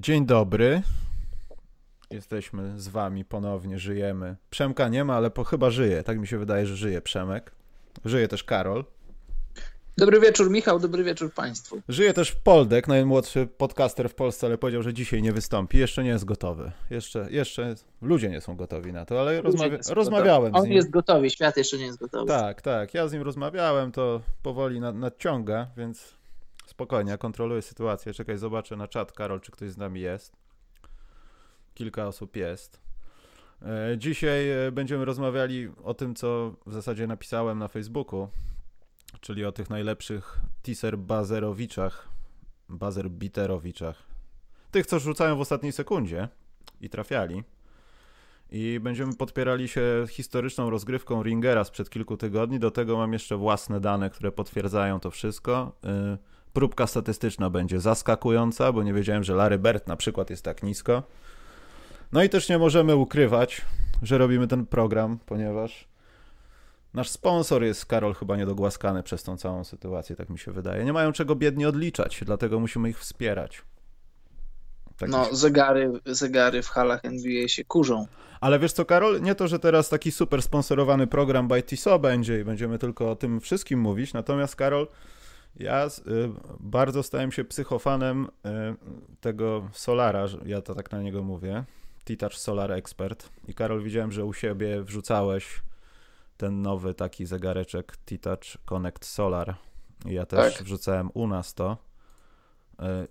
Dzień dobry. Jesteśmy z wami ponownie, żyjemy. Przemka nie ma, ale chyba żyje. Tak mi się wydaje, że żyje Przemek. Żyje też Karol. Dobry wieczór Michał, dobry wieczór Państwu. Żyje też Poldek, najmłodszy podcaster w Polsce, ale powiedział, że dzisiaj nie wystąpi. Jeszcze nie jest gotowy. Jeszcze ludzie nie są gotowi na to, ale rozmawiałem z nim. On jest gotowy, świat jeszcze nie jest gotowy. Tak. Ja z nim rozmawiałem, to powoli nadciąga, więc spokojnie, ja kontroluję sytuację. Czekaj, zobaczę na czat, Karol, czy ktoś z nami jest. Kilka osób jest. Dzisiaj będziemy rozmawiali o tym, co w zasadzie napisałem na Facebooku, czyli o tych najlepszych buzzer-biterowiczach. Tych, co rzucają w ostatniej sekundzie i trafiali. I będziemy podpierali się historyczną rozgrywką Ringera sprzed kilku tygodni. Do tego mam jeszcze własne dane, które potwierdzają to wszystko. Próbka statystyczna będzie zaskakująca, bo nie wiedziałem, że Larry Bird na przykład jest tak nisko. No i też nie możemy ukrywać, że robimy ten program, ponieważ nasz sponsor jest, Karol, chyba niedogłaskany przez tą całą sytuację, tak mi się wydaje. Nie mają czego biednie odliczać, dlatego musimy ich wspierać. Tak no, zegary w halach NBA się kurzą. Ale wiesz co, Karol, nie to, że teraz taki super sponsorowany program by Tissot będzie i będziemy tylko o tym wszystkim mówić, natomiast Karol, ja bardzo stałem się psychofanem tego Solara, ja to tak na niego mówię, Titacz Solar Expert. I Karol, widziałem, że u siebie wrzucałeś ten nowy taki zegareczek Titacz Connect Solar. Ja też wrzucałem u nas to.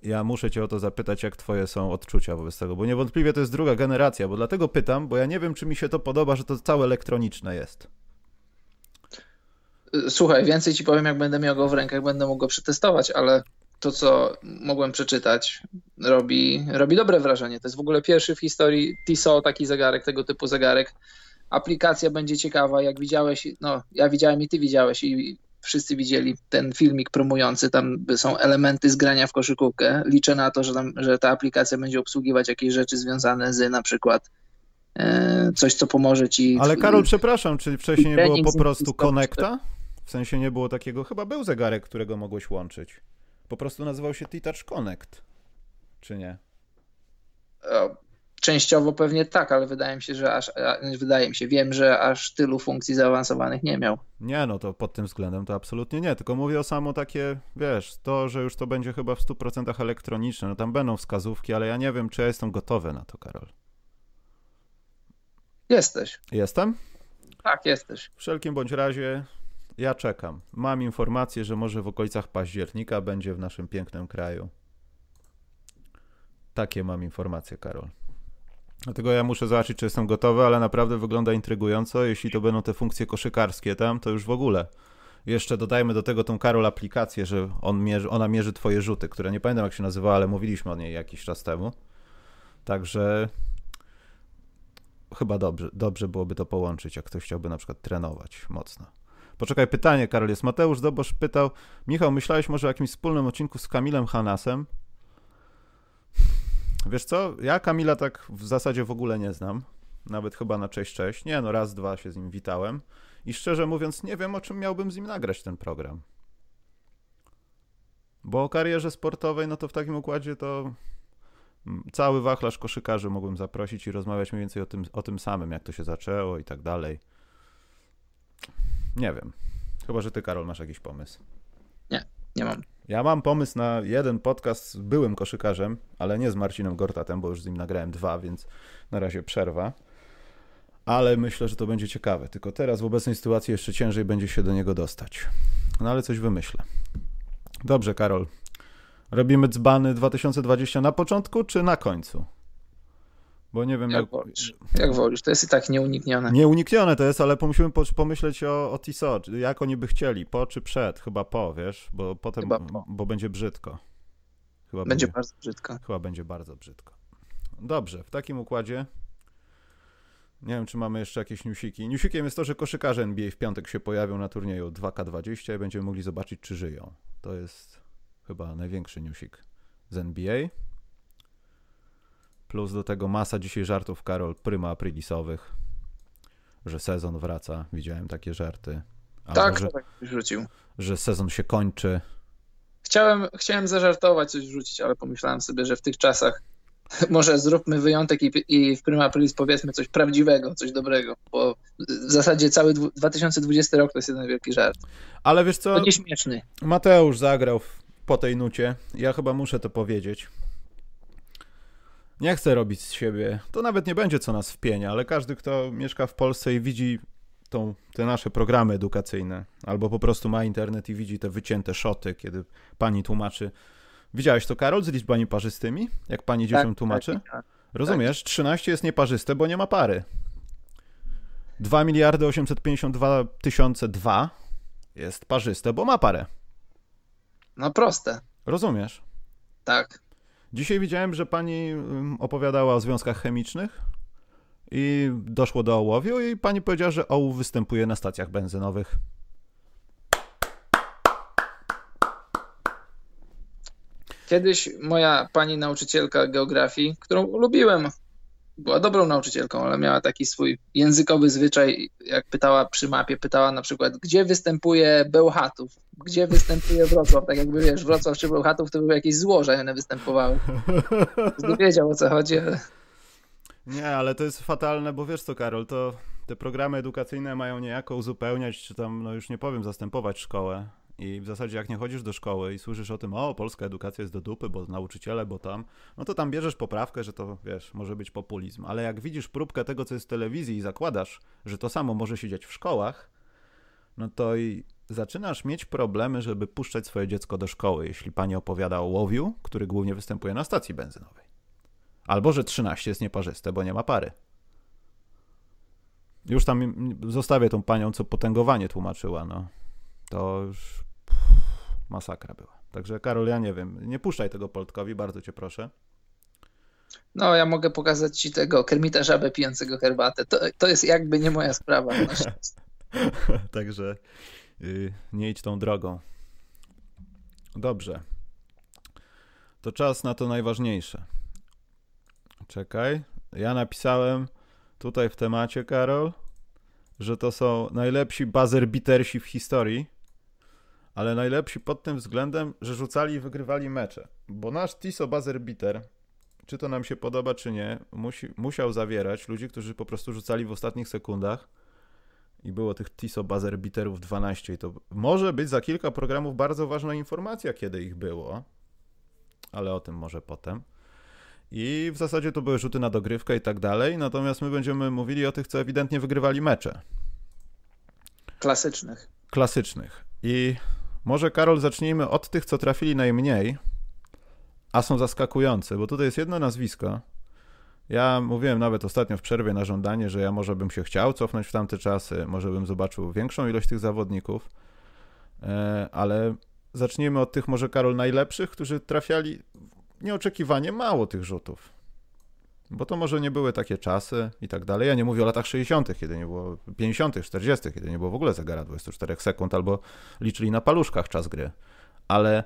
Ja muszę cię o to zapytać, jak twoje są odczucia wobec tego, bo niewątpliwie to jest druga generacja, bo dlatego pytam, bo ja nie wiem, czy mi się to podoba, że to całe elektroniczne jest. Słuchaj, więcej ci powiem, jak będę miał go w rękach, będę mógł go przetestować, ale to, co mogłem przeczytać, robi dobre wrażenie. To jest w ogóle pierwszy w historii Tissot taki zegarek, tego typu zegarek. Aplikacja będzie ciekawa, jak widziałeś, no ja widziałem i ty widziałeś i wszyscy widzieli ten filmik promujący, tam są elementy z grania w koszykówkę. Liczę na to, że ta aplikacja będzie obsługiwać jakieś rzeczy związane z na przykład coś, co pomoże ci. Ale Karol, przepraszam, czy wcześniej nie było po prostu Connecta? W sensie nie było takiego, chyba był zegarek, którego mogłeś łączyć. Po prostu nazywał się T-Touch Connect, czy nie? Częściowo pewnie tak, ale wiem, że aż tylu funkcji zaawansowanych nie miał. Nie, no to pod tym względem to absolutnie nie, tylko mówię o samo takie, wiesz, to, że już to będzie chyba w 100% elektroniczne, no tam będą wskazówki, ale ja nie wiem, czy ja jestem gotowy na to, Karol. Jesteś. Jestem? Tak, jesteś. W wszelkim bądź razie ja czekam. Mam informację, że może w okolicach października będzie w naszym pięknym kraju. Takie mam informacje, Karol. Dlatego ja muszę zobaczyć, czy jestem gotowy, ale naprawdę wygląda intrygująco. Jeśli to będą te funkcje koszykarskie tam, to już w ogóle. Jeszcze dodajmy do tego tą, Karol, aplikację, że ona mierzy twoje rzuty, która nie pamiętam, jak się nazywała, ale mówiliśmy o niej jakiś czas temu. Także chyba dobrze byłoby to połączyć, jak ktoś chciałby na przykład trenować mocno. Poczekaj, pytanie, Karol, jest. Mateusz Dobosz pytał, Michał, myślałeś może o jakimś wspólnym odcinku z Kamilem Hanasem? Wiesz co, ja Kamila tak w zasadzie w ogóle nie znam, nawet chyba na cześć. Nie, no raz, dwa się z nim witałem i szczerze mówiąc nie wiem, o czym miałbym z nim nagrać ten program. Bo o karierze sportowej, no to w takim układzie to cały wachlarz koszykarzy mógłbym zaprosić i rozmawiać mniej więcej o tym samym, jak to się zaczęło i tak dalej. Nie wiem, chyba że ty, Karol, masz jakiś pomysł. Nie mam. Ja mam pomysł na jeden podcast z byłym koszykarzem, ale nie z Marcinem Gortatem, bo już z nim nagrałem dwa, więc na razie przerwa. Ale myślę, że to będzie ciekawe. Tylko teraz w obecnej sytuacji jeszcze ciężej będzie się do niego dostać. No ale coś wymyślę. Dobrze, Karol. Robimy dzbany 2020 na początku czy na końcu? Bo nie wiem, jak wolisz. Jak wolisz, to jest i tak nieuniknione. Nieuniknione to jest, ale musimy pomyśleć o Tissot, jak oni by chcieli, po czy przed, chyba po, wiesz, bo potem, bo będzie brzydko. Chyba będzie bardzo brzydko. Chyba będzie bardzo brzydko. Dobrze, w takim układzie nie wiem, czy mamy jeszcze jakieś newsiki. Newsikiem jest to, że koszykarze NBA w piątek się pojawią na turnieju 2K20 i będziemy mogli zobaczyć, czy żyją. To jest chyba największy newsik z NBA. Plus do tego masa dzisiaj żartów, Karol, pryma aprilisowych, że sezon wraca, widziałem takie żarty. Tak rzucił. Że sezon się kończy. Chciałem zażartować, coś wrzucić, ale pomyślałem sobie, że w tych czasach może zróbmy wyjątek i w Prima Aprilis powiedzmy coś prawdziwego, coś dobrego, bo w zasadzie cały 2020 rok to jest jeden wielki żart. Ale wiesz co, nieśmieszny. Mateusz zagrał po tej nucie, ja chyba muszę to powiedzieć. Nie chcę robić z siebie, to nawet nie będzie co nas wpienia, ale każdy, kto mieszka w Polsce i widzi te nasze programy edukacyjne, albo po prostu ma internet i widzi te wycięte szoty, kiedy pani tłumaczy. Widziałeś to, Karol, z liczbami parzystymi? Jak pani dzieciom tłumaczy? Tak. Rozumiesz, 13 jest nieparzyste, bo nie ma pary. 2 852 002 jest parzyste, bo ma parę. No proste. Rozumiesz? Tak. Dzisiaj widziałem, że pani opowiadała o związkach chemicznych i doszło do ołowiu i pani powiedziała, że ołów występuje na stacjach benzynowych. Kiedyś moja pani nauczycielka geografii, którą lubiłem, była dobrą nauczycielką, ale miała taki swój językowy zwyczaj, jak pytała przy mapie, pytała na przykład, gdzie występuje Bełchatów, gdzie występuje Wrocław, tak jakby wiesz, Wrocław czy Bełchatów to były jakieś złoża, one występowały. Nie wiedział, o co chodzi. Ale... Nie, ale to jest fatalne, bo wiesz co, Karol, to te programy edukacyjne mają niejako uzupełniać, czy tam, no już nie powiem, zastępować szkołę. I w zasadzie jak nie chodzisz do szkoły i słyszysz o tym, o, polska edukacja jest do dupy, bo nauczyciele, bo tam, no to tam bierzesz poprawkę, że to, wiesz, może być populizm. Ale jak widzisz próbkę tego, co jest w telewizji i zakładasz, że to samo może się dziać w szkołach, no to i zaczynasz mieć problemy, żeby puszczać swoje dziecko do szkoły, jeśli pani opowiada o łowiu, który głównie występuje na stacji benzynowej. Albo, że 13 jest nieparzyste, bo nie ma pary. Już tam zostawię tą panią, co potęgowanie tłumaczyła, no. To już... masakra była. Także Karol, ja nie wiem, nie puszczaj tego Poltkowi, bardzo cię proszę. No, ja mogę pokazać ci tego Kermita Żabę pijącego herbatę. To jest jakby nie moja sprawa. Także nie idź tą drogą. Dobrze. To czas na to najważniejsze. Czekaj. Ja napisałem tutaj w temacie, Karol, że to są najlepsi buzzer-bitersi w historii, ale najlepsi pod tym względem, że rzucali i wygrywali mecze. Bo nasz Tissot buzzer-biter, czy to nam się podoba, czy nie, musiał zawierać ludzi, którzy po prostu rzucali w ostatnich sekundach i było tych Tissot buzzer-biterów 12 i to może być za kilka programów bardzo ważna informacja, kiedy ich było, ale o tym może potem. I w zasadzie to były rzuty na dogrywkę i tak dalej, natomiast my będziemy mówili o tych, co ewidentnie wygrywali mecze. Klasycznych. I może, Karol, zacznijmy od tych, co trafili najmniej, a są zaskakujące, bo tutaj jest jedno nazwisko. Ja mówiłem nawet ostatnio w przerwie na żądanie, że ja może bym się chciał cofnąć w tamte czasy, może bym zobaczył większą ilość tych zawodników, ale zacznijmy od tych, może, Karol, najlepszych, którzy trafiali... Nieoczekiwanie mało tych rzutów, bo to może nie były takie czasy i tak dalej. Ja nie mówię o latach 60., kiedy nie było 50., 40., kiedy nie było w ogóle zegara 24 sekund, albo liczyli na paluszkach czas gry. Ale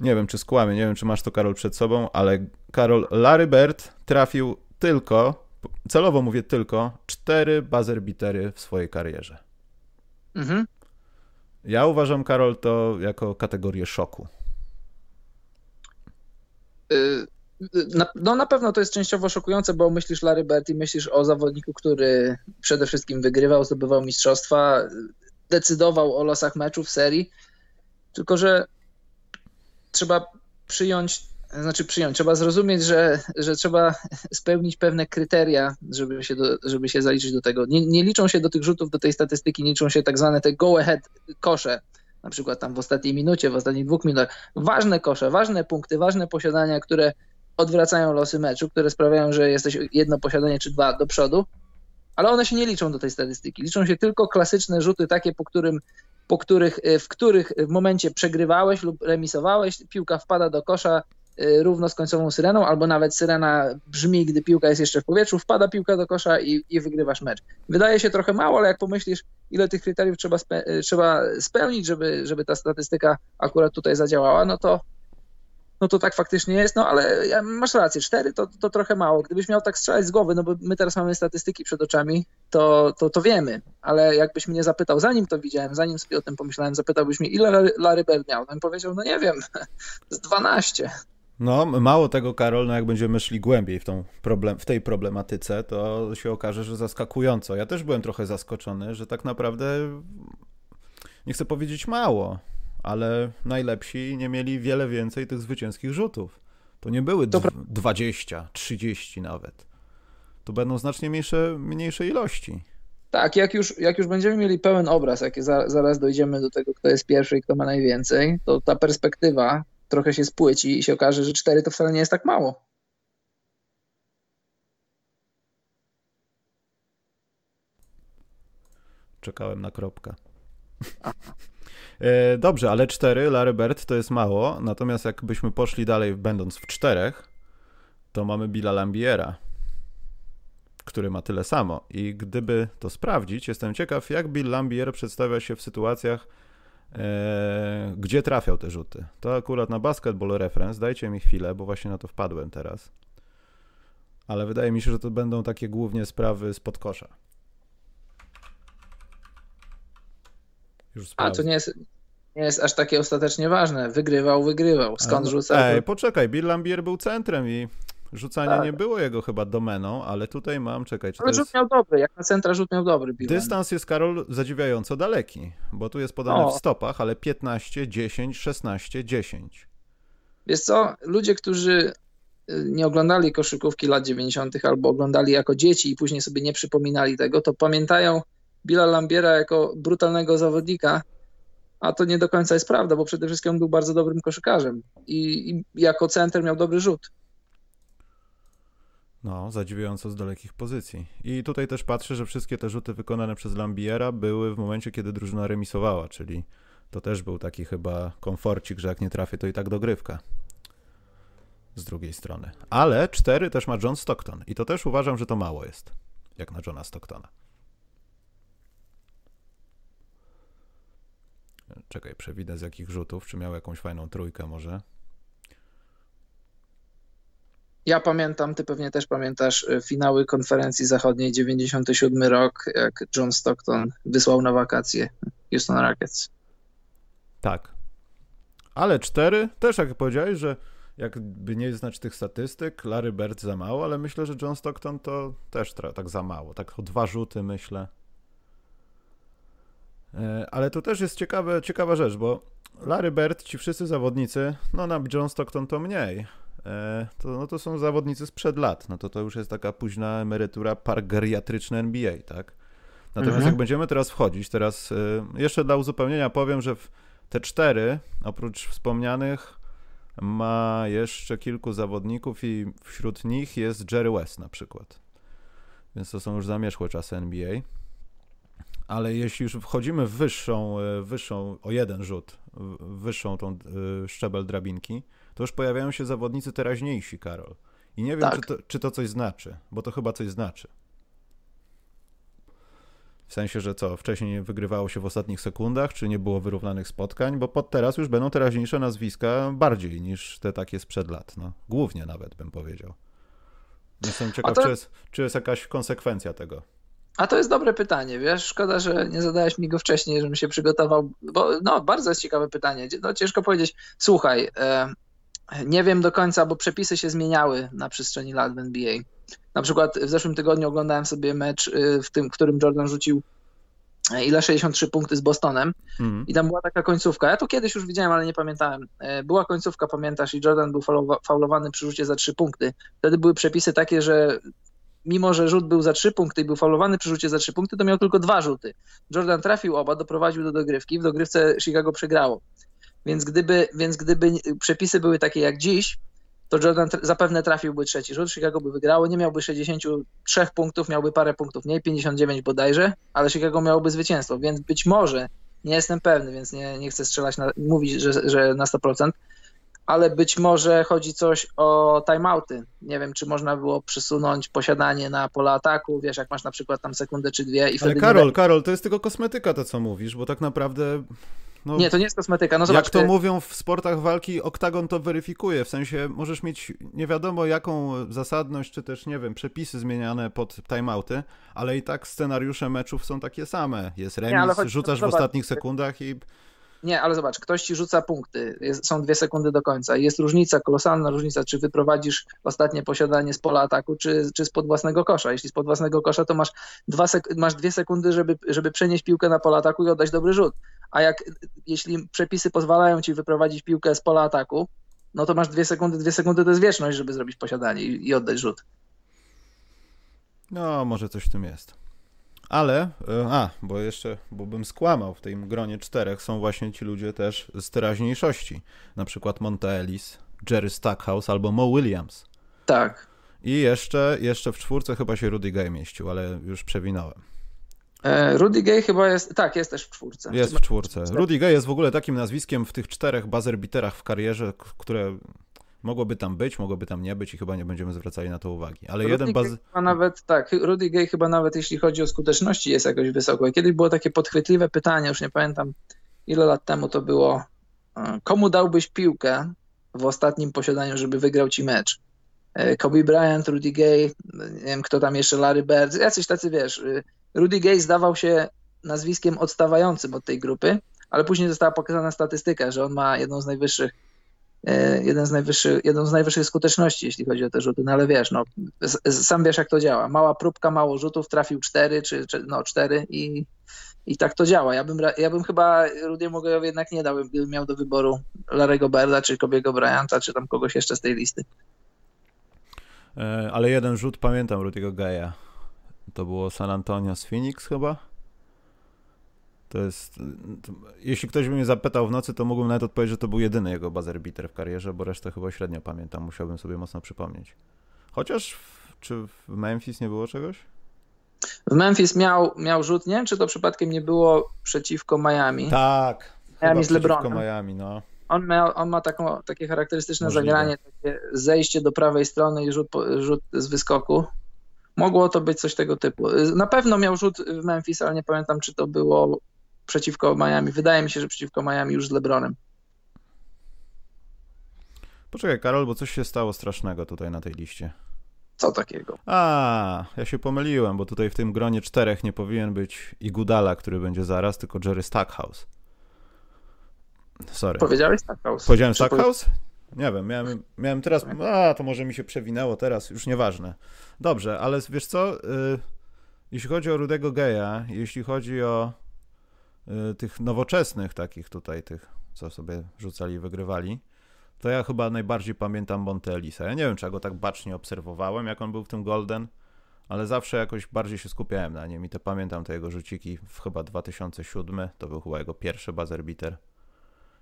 nie wiem, czy skłamię, nie wiem, czy masz to, Karol, przed sobą, ale Karol, Larry Bird trafił tylko, celowo mówię tylko, 4 buzzer-bitery w swojej karierze. Mhm. Ja uważam, Karol, to jako kategorię szoku. No na pewno to jest częściowo szokujące, bo myślisz Larry Bird i myślisz o zawodniku, który przede wszystkim wygrywał, zdobywał mistrzostwa, decydował o losach meczów, serii, tylko że trzeba trzeba zrozumieć, że trzeba spełnić pewne kryteria, żeby się zaliczyć do tego. Nie liczą się do tych rzutów, do tej statystyki, liczą się tak zwane te go-ahead kosze. Na przykład tam w ostatniej minucie, w ostatnich 2 minutach. Ważne kosze, ważne punkty, ważne posiadania, które odwracają losy meczu, które sprawiają, że jesteś 1 posiadanie czy 2 do przodu, ale one się nie liczą do tej statystyki. Liczą się tylko klasyczne rzuty, takie, w których w momencie przegrywałeś lub remisowałeś, piłka wpada do kosza równo z końcową syreną, albo nawet syrena brzmi, gdy piłka jest jeszcze w powietrzu, wpada piłka do kosza i wygrywasz mecz. Wydaje się trochę mało, ale jak pomyślisz, ile tych kryteriów trzeba spełnić, żeby ta statystyka akurat tutaj zadziałała, no to tak faktycznie jest, no ale masz rację, 4 to trochę mało. Gdybyś miał tak strzelać z głowy, no bo my teraz mamy statystyki przed oczami, to wiemy, ale jakbyś mnie zapytał, zanim to widziałem, zanim sobie o tym pomyślałem, zapytałbyś mnie, ile Larry Bird miał, no bym powiedział, no nie wiem, z 12. No, mało tego, Karol, no jak będziemy szli głębiej w tej problematyce, to się okaże, że zaskakująco. Ja też byłem trochę zaskoczony, że tak naprawdę, nie chcę powiedzieć mało, ale najlepsi nie mieli wiele więcej tych zwycięskich rzutów. To nie były 20, 30 nawet. To będą znacznie mniejsze ilości. Tak, jak już będziemy mieli pełen obraz, zaraz dojdziemy do tego, kto jest pierwszy i kto ma najwięcej, to ta perspektywa trochę się spłyci i się okaże, że 4 to wcale nie jest tak mało. Czekałem na kropkę. Dobrze, ale 4 Larry Bird to jest mało, natomiast jakbyśmy poszli dalej, będąc w 4, to mamy Billa Laimbeera, który ma tyle samo. I gdyby to sprawdzić, jestem ciekaw, jak Bill Laimbeer przedstawia się w sytuacjach, gdzie trafiał te rzuty. To akurat na Basketball Reference, dajcie mi chwilę, bo właśnie na to wpadłem teraz. Ale wydaje mi się, że to będą takie głównie sprawy spod kosza. Już sprawy. A, to nie jest aż takie ostatecznie ważne. Wygrywał. Skąd rzucał? Poczekaj, Bill Laimbeer był centrem i rzucanie nie było jego chyba domeną, ale tutaj mam, czekaj. Ale rzut miał dobry, jak na centra rzut miał dobry. Bill dystans jest, Karol, zadziwiająco daleki, bo tu jest podane w stopach, ale 15, 10, 16, 10. Wiesz co, ludzie, którzy nie oglądali koszykówki lat 90. albo oglądali jako dzieci i później sobie nie przypominali tego, to pamiętają Billa Laimbeera jako brutalnego zawodnika, a to nie do końca jest prawda, bo przede wszystkim on był bardzo dobrym koszykarzem i jako center miał dobry rzut. No, zadziwiająco z dalekich pozycji. I tutaj też patrzę, że wszystkie te rzuty wykonane przez Laimbeera były w momencie, kiedy drużyna remisowała, czyli to też był taki chyba komforcik, że jak nie trafię, to i tak dogrywka z drugiej strony. Ale 4 też ma John Stockton i to też uważam, że to mało jest, jak na Johna Stocktona. Czekaj, przewidzę z jakich rzutów, czy miał jakąś fajną trójkę może. Ja pamiętam, ty pewnie też pamiętasz finały konferencji zachodniej, 97 rok, jak John Stockton wysłał na wakacje Houston Rockets. Tak. Ale 4, też jak powiedziałeś, że jakby nie znać tych statystyk, Larry Bird za mało, ale myślę, że John Stockton to też tak za mało, tak o 2 rzuty myślę. Ale to też jest ciekawa rzecz, bo Larry Bird, ci wszyscy zawodnicy, no na John Stockton to mniej, to są zawodnicy sprzed lat, no to już jest taka późna emerytura, park geriatryczny NBA, tak? Natomiast jak będziemy teraz wchodzić, jeszcze dla uzupełnienia powiem, że te 4, oprócz wspomnianych, ma jeszcze kilku zawodników i wśród nich jest Jerry West na przykład. Więc to są już zamierzchłe czasy NBA. Ale jeśli już wchodzimy w wyższą o jeden rzut, wyższą tą szczebel drabinki, to już pojawiają się zawodnicy teraźniejsi, Karol. I nie wiem, czy to coś znaczy, bo to chyba coś znaczy. W sensie, że co, wcześniej nie wygrywało się w ostatnich sekundach, czy nie było wyrównanych spotkań, bo teraz już będą teraźniejsze nazwiska bardziej niż te takie sprzed lat. No. Głównie nawet bym powiedział. Jestem ciekaw, czy jest jakaś konsekwencja tego. A to jest dobre pytanie, wiesz, szkoda, że nie zadałeś mi go wcześniej, żebym się przygotował, bo no bardzo jest ciekawe pytanie, no ciężko powiedzieć, słuchaj, nie wiem do końca, bo przepisy się zmieniały na przestrzeni lat w NBA, na przykład w zeszłym tygodniu oglądałem sobie mecz, w którym Jordan rzucił 63 punkty z Bostonem i tam była taka końcówka, ja to kiedyś już widziałem, ale nie pamiętałem, była końcówka, pamiętasz, i Jordan był faulowany przy rzucie za 3 punkty, wtedy były przepisy takie, że mimo że rzut był za 3 punkty i był faulowany przy rzucie za 3 punkty, to miał tylko 2 rzuty. Jordan trafił oba, doprowadził do dogrywki, w dogrywce Chicago przegrało. Więc gdyby przepisy były takie jak dziś, to Jordan zapewne trafiłby 3 rzut, Chicago by wygrało, nie miałby 63 punktów, miałby parę punktów mniej, 59 bodajże, ale Chicago miałoby zwycięstwo, więc być może, nie jestem pewny, więc nie chcę mówić, że na 100%, ale być może chodzi coś o timeouty. Nie wiem, czy można było przesunąć posiadanie na pola ataku, wiesz, jak masz na przykład tam sekundę czy 2 i wtedy... Ale Karol, to jest tylko kosmetyka to, co mówisz, bo tak naprawdę... No, nie, to nie jest kosmetyka. No, zobacz, jak to mówią w sportach walki, oktagon to weryfikuje, w sensie możesz mieć nie wiadomo jaką zasadność, czy też, nie wiem, przepisy zmieniane pod timeouty, ale i tak scenariusze meczów są takie same. Jest remis, rzucasz w ostatnich sekundach i... Nie, ale zobacz, ktoś ci rzuca punkty, są 2 sekundy do końca i jest różnica, kolosalna różnica, czy wyprowadzisz ostatnie posiadanie z pola ataku, czy spod własnego kosza. Jeśli spod własnego kosza, to masz, masz 2 sekundy, żeby przenieść piłkę na pola ataku i oddać dobry rzut. A jeśli przepisy pozwalają ci wyprowadzić piłkę z pola ataku, no to masz 2 sekundy, 2 sekundy to jest wieczność, żeby zrobić posiadanie i oddać rzut. No, może coś w tym jest. Ale, bo bym skłamał, w tym gronie 4 są właśnie ci ludzie też z teraźniejszości. Na przykład Monta Ellis, Jerry Stackhouse albo Mo Williams. Tak. I jeszcze w 4 chyba się Rudy Gay mieścił, ale już przewinąłem. Rudy Gay chyba jest, tak, jest też w 4. Jest w 4. Rudy Gay jest w ogóle takim nazwiskiem w tych 4 buzzer-biterach w karierze, które... Mogłoby tam być, mogłoby tam nie być i chyba nie będziemy zwracali na to uwagi. Ale Rudy Gay chyba nawet jeśli chodzi o skuteczności jest jakoś wysoko. I kiedyś było takie podchwytliwe pytanie, już nie pamiętam ile lat temu to było. Komu dałbyś piłkę w ostatnim posiadaniu, żeby wygrał ci mecz? Kobe Bryant, Rudy Gay, nie wiem kto tam jeszcze, Larry Bird, jacyś tacy wiesz. Rudy Gay zdawał się nazwiskiem odstawającym od tej grupy, ale później została pokazana statystyka, że on ma jedną z najwyższych skuteczności, jeśli chodzi o te rzuty, no ale wiesz, no, sam wiesz jak to działa. Mała próbka, mało rzutów, trafił 4, cztery i tak to działa. Ja bym chyba Rudiemu Gayowi jednak nie dał, gdybym miał do wyboru Larry'ego Birda, czy Kobe'ego Bryanta, czy tam kogoś jeszcze z tej listy. Ale jeden rzut pamiętam Rudy'ego Gaya. To było San Antonio z Phoenix chyba? Jeśli ktoś by mnie zapytał w nocy, to mógłbym nawet odpowiedzieć, że to był jedyny jego buzzer beater w karierze, bo resztę chyba średnio pamiętam, musiałbym sobie mocno przypomnieć. Chociaż czy w Memphis nie było czegoś? W Memphis miał rzut, nie? Czy to przypadkiem nie było przeciwko Miami? Tak, Miami z LeBronem. Miami, no. On ma takie charakterystyczne zagranie, takie zejście do prawej strony i rzut z wyskoku. Mogło to być coś tego typu. Na pewno miał rzut w Memphis, ale nie pamiętam, czy to było przeciwko Miami. Wydaje mi się, że przeciwko Miami już z LeBronem. Poczekaj, Karol, bo coś się stało strasznego tutaj na tej liście. Co takiego? Ja się pomyliłem, bo tutaj w tym gronie 4 nie powinien być Igudala, który będzie zaraz, tylko Jerry Stackhouse. Sorry. Powiedziałeś Stackhouse? Powiedziałem Stackhouse? Nie wiem, miałem teraz... to może mi się przewinęło teraz, już nieważne. Dobrze, ale wiesz co? Jeśli chodzi o Rudego Gaya, jeśli chodzi o tych nowoczesnych takich tutaj, tych, co sobie rzucali i wygrywali, to ja chyba najbardziej pamiętam Monta Ellisa. Ja nie wiem, czy ja go tak bacznie obserwowałem, jak on był w tym Golden, ale zawsze jakoś bardziej się skupiałem na nim i pamiętam te jego rzuciki w chyba 2007, to był chyba jego pierwszy buzzer beater.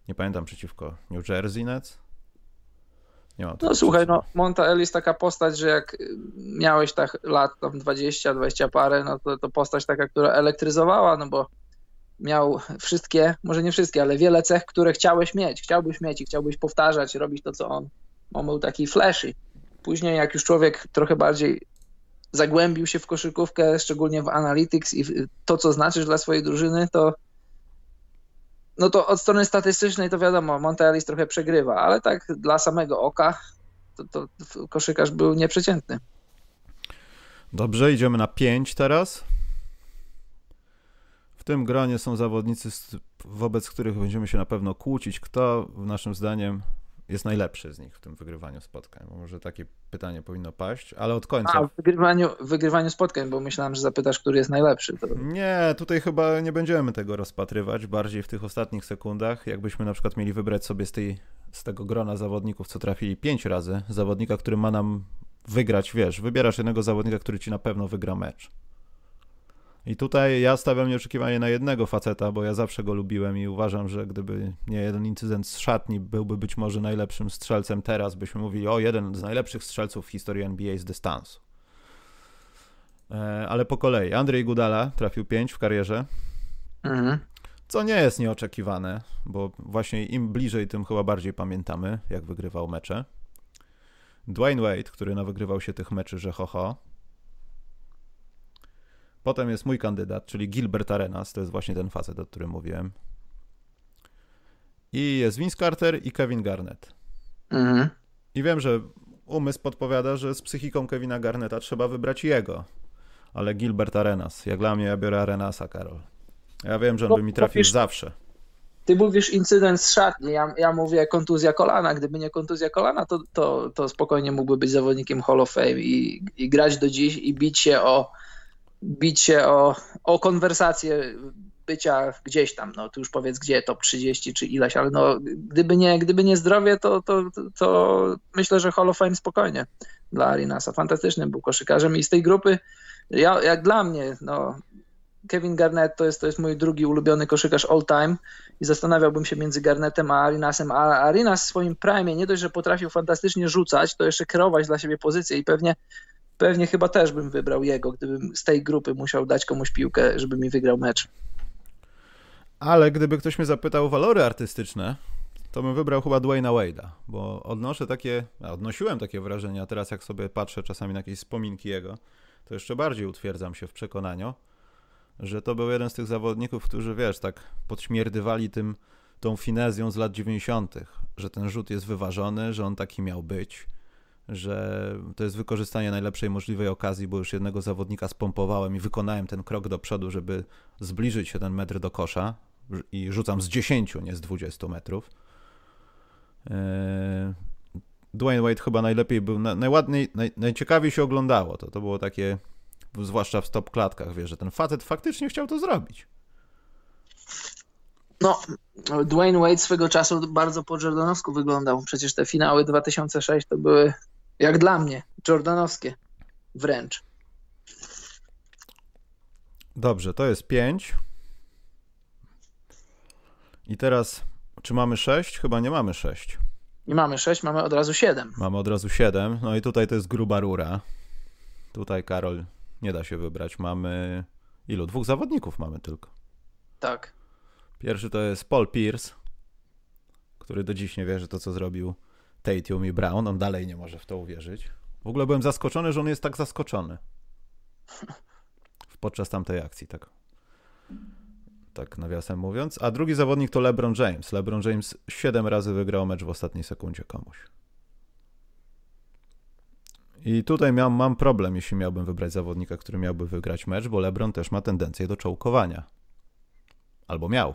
Nie pamiętam przeciwko New Jersey Nets. No słuchaj, Monta Ellis taka postać, że jak miałeś tak lat tam 20 parę, no to postać taka, która elektryzowała, no bo miał wszystkie, może nie wszystkie, ale wiele cech, które chciałbyś mieć i chciałbyś powtarzać, robić to, co on. On był taki flashy. Później jak już człowiek trochę bardziej zagłębił się w koszykówkę, szczególnie w analytics i to, co znaczysz dla swojej drużyny, to no to od strony statystycznej to wiadomo, Monta Ellis trochę przegrywa, ale tak dla samego oka to koszykarz był nieprzeciętny. Dobrze, idziemy na 5 teraz. W tym gronie są zawodnicy, wobec których będziemy się na pewno kłócić, kto w naszym zdaniem jest najlepszy z nich w tym wygrywaniu spotkań. Może takie pytanie powinno paść, ale od końca. W wygrywaniu spotkań, bo myślałem, że zapytasz, który jest najlepszy. To... Nie, tutaj chyba nie będziemy tego rozpatrywać, bardziej w tych ostatnich sekundach. Jakbyśmy na przykład mieli wybrać sobie z tego grona zawodników, co trafili 5 razy, zawodnika, który ma nam wygrać, wiesz, wybierasz jednego zawodnika, który ci na pewno wygra mecz. I tutaj ja stawiam nieoczekiwanie na jednego faceta, bo ja zawsze go lubiłem i uważam, że gdyby nie jeden incydent z szatni, byłby być może najlepszym strzelcem teraz, byśmy mówili o jeden z najlepszych strzelców w historii NBA z dystansu. Ale po kolei. Andrzej Iguodala trafił 5 w karierze, co nie jest nieoczekiwane, bo właśnie im bliżej, tym chyba bardziej pamiętamy, jak wygrywał mecze. Dwyane Wade, który nawygrywał się tych meczy, że ho. Potem jest mój kandydat, czyli Gilbert Arenas, to jest właśnie ten facet, o którym mówiłem. I jest Vince Carter i Kevin Garnett. I wiem, że umysł podpowiada, że z psychiką Kevina Garnetta trzeba wybrać jego. Ale Gilbert Arenas, jak dla mnie, ja biorę Arenasa, Karol. Ja wiem, że on by mi trafił zawsze. Ty mówisz incydent z szatni, ja mówię kontuzja kolana. Gdyby nie kontuzja kolana, to spokojnie mógłby być zawodnikiem Hall of Fame i grać do dziś i bić się o konwersację bycia gdzieś tam, no tu już powiedz gdzie, top 30 czy ileś, ale no gdyby nie zdrowie, to myślę, że Hall of Fame spokojnie dla Arenasa. Fantastycznym był koszykarzem i z tej grupy, jak dla mnie, no Kevin Garnett to jest mój drugi ulubiony koszykarz all time i zastanawiałbym się między Garnettem a Arenasem, a Arenas w swoim prime nie dość, że potrafił fantastycznie rzucać, to jeszcze kreować dla siebie pozycję i pewnie chyba też bym wybrał jego, gdybym z tej grupy musiał dać komuś piłkę, żeby mi wygrał mecz. Ale gdyby ktoś mnie zapytał o walory artystyczne, to bym wybrał chyba Dwayne'a Wade'a, bo odnosiłem takie wrażenia, teraz jak sobie patrzę czasami na jakieś wspominki jego, to jeszcze bardziej utwierdzam się w przekonaniu, że to był jeden z tych zawodników, którzy tak podśmierdywali tą finezją z lat 90., że ten rzut jest wyważony, że on taki miał być, że to jest wykorzystanie najlepszej możliwej okazji, bo już jednego zawodnika spompowałem i wykonałem ten krok do przodu, żeby zbliżyć się ten metr do kosza i rzucam z 10, nie z 20 metrów. Dwayne Wade chyba najlepiej był, najciekawiej się oglądało. To było takie, zwłaszcza w stopklatkach, wiesz, że ten facet faktycznie chciał to zrobić. No, Dwayne Wade swego czasu bardzo po jordanowsku wyglądał. Przecież te finały 2006 to były, jak dla mnie, jordanowskie wręcz. Dobrze, to jest 5. I teraz, czy mamy 6? Chyba nie mamy 6. Nie mamy 6, mamy od razu 7. Mamy od razu 7, no i tutaj to jest gruba rura. Tutaj, Karol, nie da się wybrać. Mamy ilu? 2 zawodników mamy tylko. Tak. Pierwszy to jest Paul Pierce, który do dziś nie wierzy to, co zrobił Tatum i Brown. On dalej nie może w to uwierzyć. W ogóle byłem zaskoczony, że on jest tak zaskoczony. Podczas tamtej akcji, tak nawiasem mówiąc. A drugi zawodnik to LeBron James. LeBron James 7 razy wygrał mecz w ostatniej sekundzie komuś. I tutaj mam problem, jeśli miałbym wybrać zawodnika, który miałby wygrać mecz, bo LeBron też ma tendencję do czołkowania. Albo miał.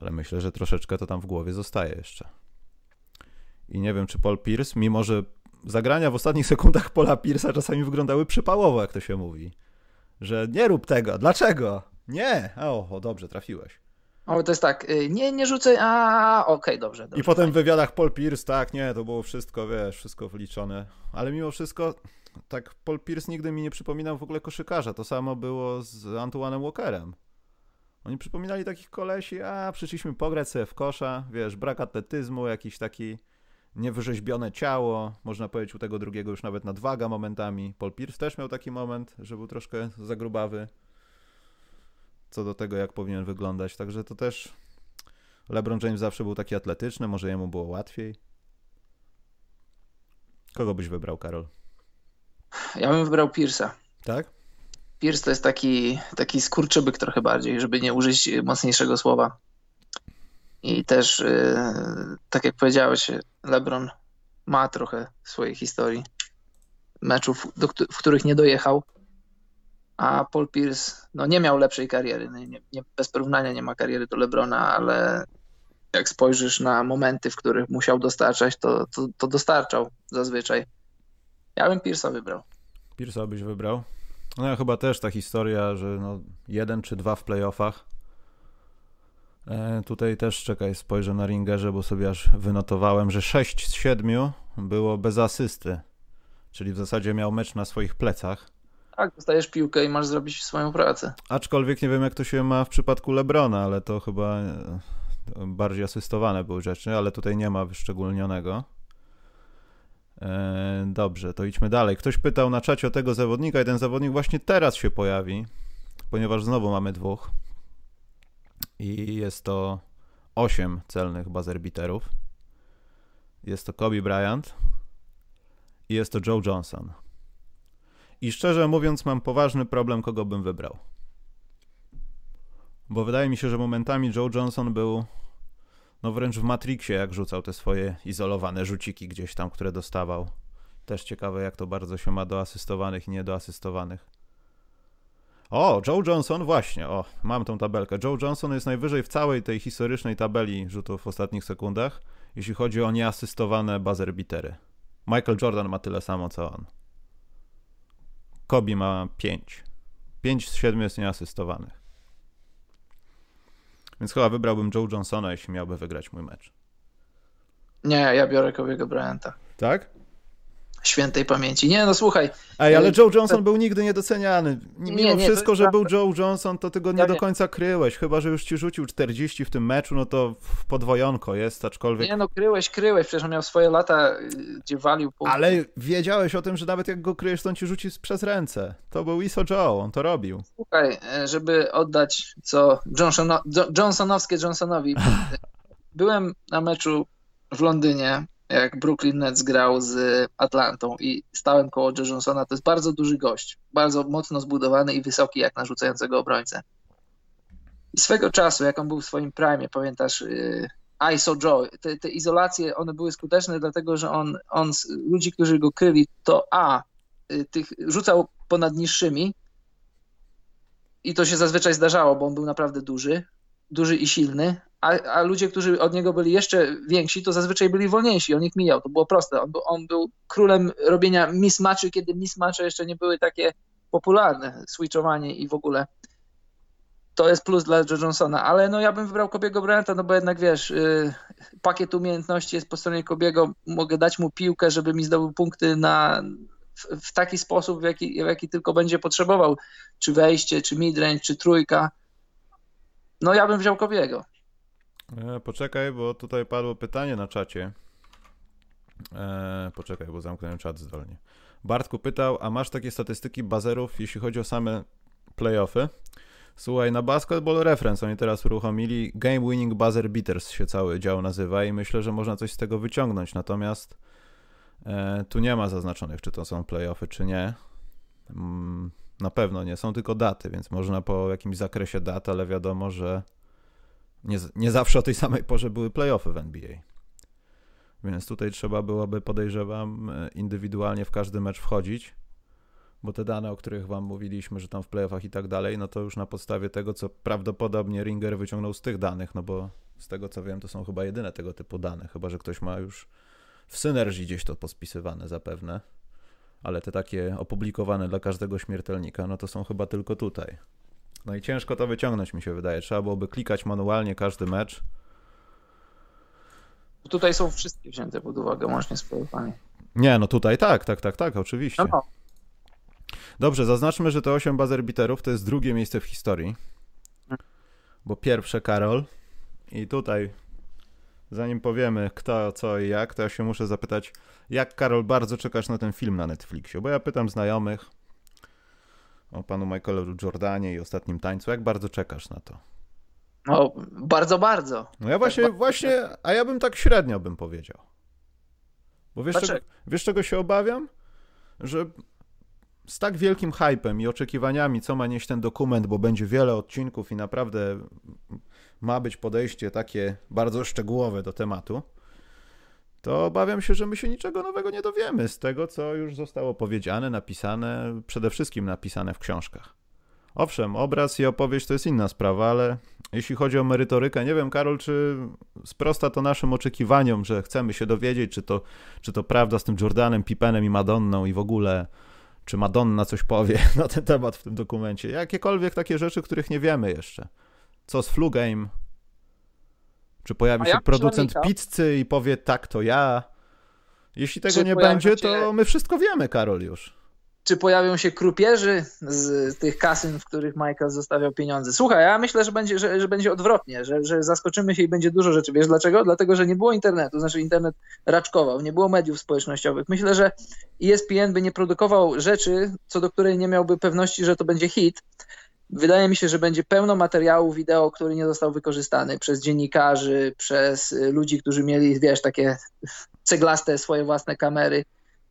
Ale myślę, że troszeczkę to tam w głowie zostaje jeszcze. I nie wiem, czy Paul Pierce, mimo że zagrania w ostatnich sekundach Paula Pierce'a czasami wyglądały przypałowo, jak to się mówi. Że nie rób tego. Dlaczego? Nie. O, dobrze, trafiłeś. O, to jest tak. Nie rzucaj. A, okej, dobrze. I potem w wywiadach Paul Pierce, to było wszystko, wszystko wliczone. Ale mimo wszystko, tak Paul Pierce nigdy mi nie przypominał w ogóle koszykarza. To samo było z Antoine'em Walkerem. Oni przypominali takich kolesi, przyszliśmy pograć sobie w kosza, brak atletyzmu, jakiś taki niewyrzeźbione ciało, można powiedzieć u tego drugiego już nawet nadwaga momentami. Paul Pierce też miał taki moment, że był troszkę za grubawy co do tego, jak powinien wyglądać, także to też LeBron James zawsze był taki atletyczny, może jemu było łatwiej. Kogo byś wybrał, Karol? Ja bym wybrał Pierce'a. Tak? Pierce to jest taki skurczybyk trochę bardziej, żeby nie użyć mocniejszego słowa. I też, tak jak powiedziałeś, LeBron ma trochę swojej historii meczów, w których nie dojechał, a Paul Pierce nie miał lepszej kariery. Bez porównania nie ma kariery do LeBrona, ale jak spojrzysz na momenty, w których musiał dostarczać, to dostarczał zazwyczaj. Ja bym Pierce'a wybrał. Pierce'a byś wybrał? No chyba też ta historia, że 1 czy 2 w playoffach. Tutaj też, spojrzę na Ringerze, bo sobie aż wynotowałem, że 6 z 7 było bez asysty. Czyli w zasadzie miał mecz na swoich plecach. Tak, dostajesz piłkę i masz zrobić swoją pracę. Aczkolwiek nie wiem, jak to się ma w przypadku LeBrona, ale to chyba bardziej asystowane były rzeczy, ale tutaj nie ma wyszczególnionego. Dobrze, to idźmy dalej. Ktoś pytał na czacie o tego zawodnika i ten zawodnik właśnie teraz się pojawi, ponieważ znowu mamy 2 i jest to 8 celnych buzzer beaterów. Jest to Kobe Bryant i jest to Joe Johnson. I szczerze mówiąc, mam poważny problem, kogo bym wybrał. Bo wydaje mi się, że momentami Joe Johnson był wręcz w Matrixie, jak rzucał te swoje izolowane rzuciki gdzieś tam, które dostawał. Też ciekawe, jak to bardzo się ma do asystowanych i niedoasystowanych. O, Joe Johnson, właśnie, o, mam tą tabelkę. Joe Johnson jest najwyżej w całej tej historycznej tabeli rzutów w ostatnich sekundach, jeśli chodzi o nieasystowane buzzer bitery. Michael Jordan ma tyle samo, co on. Kobe ma 5. 5 z 7 jest nieasystowanych. Więc chyba wybrałbym Joe Johnsona, jeśli miałby wygrać mój mecz. Nie, ja biorę Kobe'ego Bryanta. Tak? Świętej pamięci. Nie, no słuchaj. Ej, ale Joe Johnson był nigdy niedoceniany. Mimo wszystko, że był Joe Johnson, to ty go nie do końca kryłeś. Chyba że już ci rzucił 40 w tym meczu, no to podwojonko jest, aczkolwiek... Nie, no kryłeś. Przecież on miał swoje lata, gdzie walił... Ale wiedziałeś o tym, że nawet jak go kryjesz, to on ci rzuci przez ręce. To był ISO Joe, on to robił. Słuchaj, żeby oddać co Johnsonowi. Byłem na meczu w Londynie, jak Brooklyn Nets grał z Atlantą i stałem koło Joe Johnsona. To jest bardzo duży gość, bardzo mocno zbudowany i wysoki jak na rzucającego obrońcę. I swego czasu, jak on był w swoim prime, pamiętasz, ISO Joe, te izolacje, one były skuteczne, dlatego że on ludzi, którzy go kryli, to tych rzucał ponad niższymi i to się zazwyczaj zdarzało, bo on był naprawdę duży i silny, a ludzie, którzy od niego byli jeszcze więksi, to zazwyczaj byli wolniejsi, on ich mijał, to było proste. On był królem robienia mismatchy, kiedy mismatche jeszcze nie były takie popularne, switchowanie i w ogóle. To jest plus dla Joe Johnsona, ale no ja bym wybrał Kobe'ego Bryanta, no bo jednak wiesz, pakiet umiejętności jest po stronie Kobe'ego, mogę dać mu piłkę, żeby mi zdobył punkty w taki sposób, w jaki tylko będzie potrzebował, czy wejście, czy midrange, czy trójka. No ja bym wziął Kobe'ego. Poczekaj, bo tutaj padło pytanie na czacie. Poczekaj, bo zamknąłem czat zdolnie. Bartku pytał, a masz takie statystyki bazerów, jeśli chodzi o same playoffy? Słuchaj, na Basketball Reference oni teraz uruchomili Game Winning Buzzer Beaters się cały dział nazywa i myślę, że można coś z tego wyciągnąć, natomiast tu nie ma zaznaczonych, czy to są playoffy, czy nie. Na pewno nie, są tylko daty, więc można po jakimś zakresie dat, ale wiadomo, że nie zawsze o tej samej porze były play-offy w NBA. Więc tutaj trzeba byłoby, podejrzewam, indywidualnie w każdy mecz wchodzić, bo te dane, o których wam mówiliśmy, że tam w play-offach i tak dalej, no to już na podstawie tego, co prawdopodobnie Ringer wyciągnął z tych danych, no bo z tego, co wiem, to są chyba jedyne tego typu dane, chyba że ktoś ma już w Synergy gdzieś to pospisywane zapewne, ale te takie opublikowane dla każdego śmiertelnika, no to są chyba tylko tutaj. No i ciężko to wyciągnąć, mi się wydaje. Trzeba byłoby klikać manualnie każdy mecz. Tutaj są wszystkie wzięte pod uwagę, łącznie z playoffami. Nie, no tutaj tak, oczywiście. No. Dobrze, zaznaczmy, że te 8 buzzer beaterów to jest drugie miejsce w historii, bo pierwsze Karol. I tutaj, zanim powiemy kto, co i jak, to ja się muszę zapytać, jak Karol bardzo czekasz na ten film na Netflixie, bo ja pytam znajomych o panu Michaelu Jordanie i ostatnim tańcu. Jak bardzo czekasz na to? No, bardzo. No ja właśnie, a ja bym tak średnio bym powiedział. Bo wiesz czego się obawiam? Że z tak wielkim hypem i oczekiwaniami, co ma nieść ten dokument, bo będzie wiele odcinków i naprawdę ma być podejście takie bardzo szczegółowe do tematu, to obawiam się, że my się niczego nowego nie dowiemy z tego, co już zostało powiedziane, napisane, przede wszystkim napisane w książkach. Owszem, obraz i opowieść to jest inna sprawa, ale jeśli chodzi o merytorykę, nie wiem, Karol, czy sprosta to naszym oczekiwaniom, że chcemy się dowiedzieć, czy to prawda z tym Jordanem, Pippenem i Madonną i w ogóle, czy Madonna coś powie na ten temat w tym dokumencie. Jakiekolwiek takie rzeczy, których nie wiemy jeszcze. Co z Flu Game? Czy pojawi się producent pizzy i powie tak, to ja? Jeśli tego nie będzie, to my wszystko wiemy, Karol, już. Czy pojawią się krupierzy z tych kasyn, w których Michael zostawiał pieniądze? Słuchaj, ja myślę, że będzie odwrotnie, że zaskoczymy się i będzie dużo rzeczy. Wiesz dlaczego? Dlatego, że nie było internetu, znaczy internet raczkował, nie było mediów społecznościowych. Myślę, że ESPN by nie produkował rzeczy, co do której nie miałby pewności, że to będzie hit. Wydaje mi się, że będzie pełno materiału wideo, który nie został wykorzystany przez dziennikarzy, przez ludzi, którzy mieli, wiesz, takie ceglaste swoje własne kamery,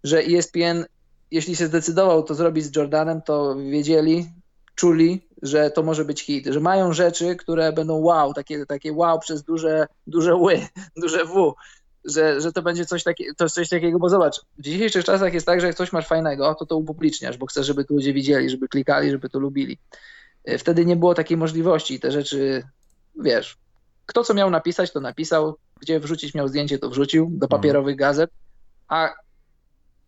że ESPN, jeśli się zdecydował to zrobić z Jordanem, to wiedzieli, czuli, że to może być hit, że mają rzeczy, które będą wow, takie wow przez duże W, że to będzie coś, coś takiego, bo zobacz, w dzisiejszych czasach jest tak, że jak coś masz fajnego, to upubliczniasz, bo chcesz, żeby to ludzie widzieli, żeby klikali, żeby to lubili. Wtedy nie było takiej możliwości i te rzeczy, wiesz, kto co miał napisać, to napisał, gdzie wrzucić miał zdjęcie, to wrzucił do papierowych gazet, a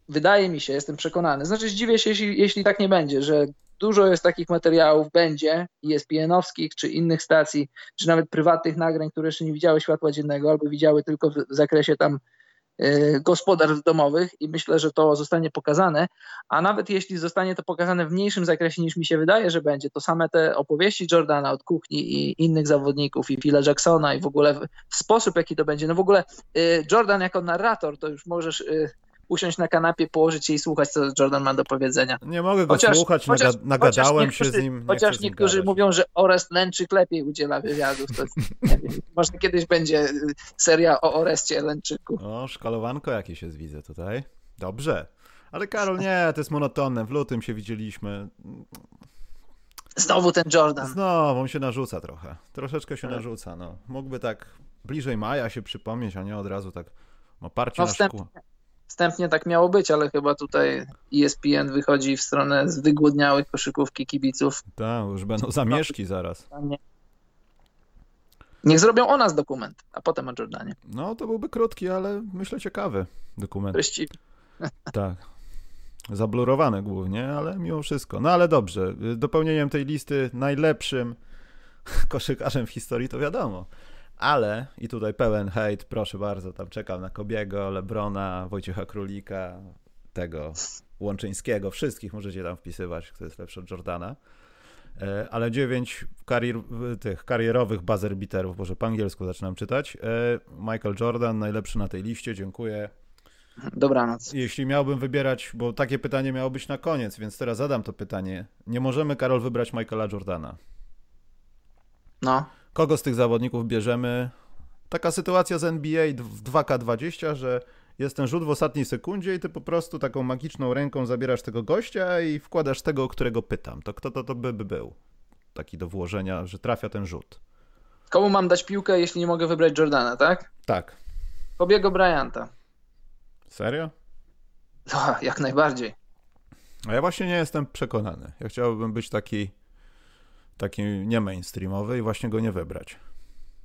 wydaje mi się, jestem przekonany, znaczy zdziwię się, jeśli tak nie będzie, że dużo jest takich materiałów, będzie ESPN-owskich, czy innych stacji, czy nawet prywatnych nagrań, które jeszcze nie widziały światła dziennego, albo widziały tylko w zakresie tam gospodarstw domowych i myślę, że to zostanie pokazane, a nawet jeśli zostanie to pokazane w mniejszym zakresie niż mi się wydaje, że będzie, to same te opowieści Jordana od kuchni i innych zawodników i Phila Jacksona i w ogóle w sposób, jaki to będzie, no w ogóle Jordan jako narrator, to już możesz... usiąść na kanapie, położyć się i słuchać, co Jordan ma do powiedzenia. Nie mogę go słuchać, nagadałem się z nim. Chociaż niektórzy mówią, że Orest Lęczyk lepiej udziela wywiadów. To, nie wiem, może kiedyś będzie seria o Orestie Lęczyku. O, szkalowanko jakieś jest, widzę tutaj. Dobrze. Ale Karol, nie, to jest monotonne. W lutym się widzieliśmy. Znowu ten Jordan. Znowu, on się narzuca trochę. Troszeczkę się narzuca. No. Mógłby tak bliżej maja się przypomnieć, a nie od razu tak oparcie na szkół. Wstępnie tak miało być, ale chyba tutaj ESPN wychodzi w stronę zwygłodniałych koszykówki kibiców. Tak, już będą zamieszki zaraz. Niech zrobią o nas dokument, a potem o Jordanie. No, to byłby krótki, ale myślę ciekawy dokument. Treściwy. Tak. Zablurowane głównie, ale mimo wszystko. No ale dobrze, dopełnieniem tej listy najlepszym koszykarzem w historii to wiadomo. Ale, i tutaj pełen hejt, proszę bardzo, tam czekam na Kobiego, LeBrona, Wojciecha Królika, tego Łączyńskiego, wszystkich możecie tam wpisywać, kto jest lepszy od Jordana. Ale 9 karierowych buzzer beaterów, Boże, po angielsku zaczynam czytać. Michael Jordan, najlepszy na tej liście, dziękuję. Dobranoc. Jeśli miałbym wybierać, bo takie pytanie miało być na koniec, więc teraz zadam to pytanie. Nie możemy, Karol, wybrać Michaela Jordana. No. Kogo z tych zawodników bierzemy? Taka sytuacja z NBA w 2K20, że jest ten rzut w ostatniej sekundzie i ty po prostu taką magiczną ręką zabierasz tego gościa i wkładasz tego, o którego pytam. To kto to by był? Taki do włożenia, że trafia ten rzut. Komu mam dać piłkę, jeśli nie mogę wybrać Jordana, tak? Tak. Kobiego Bryanta. Serio? No, jak najbardziej. A ja właśnie nie jestem przekonany. Ja chciałbym być taki nie mainstreamowy i właśnie go nie wybrać.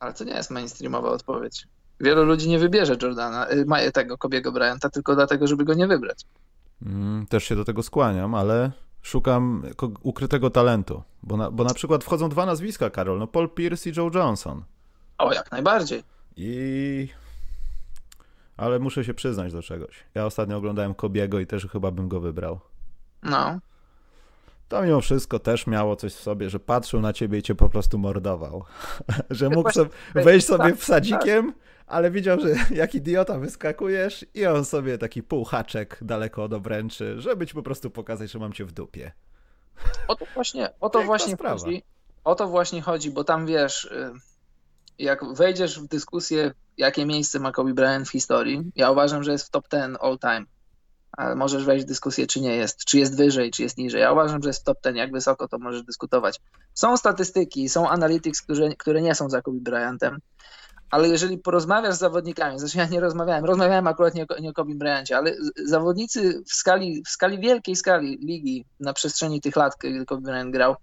Ale to nie jest mainstreamowa odpowiedź. Wielu ludzi nie wybierze Jordana, tego Kobiego Bryanta tylko dlatego, żeby go nie wybrać. Też się do tego skłaniam, ale szukam ukrytego talentu, bo na przykład wchodzą dwa nazwiska, Karol, no Paul Pierce i Joe Johnson. O, jak najbardziej. Ale muszę się przyznać do czegoś. Ja ostatnio oglądałem Kobiego i też chyba bym go wybrał. No. To mimo wszystko też miało coś w sobie, że patrzył na ciebie i cię po prostu mordował. Że mógł wejść sobie wsadzikiem, ale widział, że jak idiota wyskakujesz i on sobie taki półhaczek daleko od obręczy, żeby ci po prostu pokazać, że mam cię w dupie. O to właśnie chodzi, bo tam wiesz, jak wejdziesz w dyskusję, jakie miejsce ma Kobe Bryant w historii, ja uważam, że jest w top 10 all time. Ale możesz wejść w dyskusję, czy nie jest, czy jest wyżej, czy jest niżej. Ja uważam, że jest top 10, jak wysoko to możesz dyskutować. Są statystyki, są analytics, które nie są za Kobe Bryantem, ale jeżeli porozmawiasz z zawodnikami, zresztą ja nie rozmawiałem akurat nie o Kobe Bryancie, ale zawodnicy w wielkiej skali ligi na przestrzeni tych lat, kiedy Kobe Bryant grał,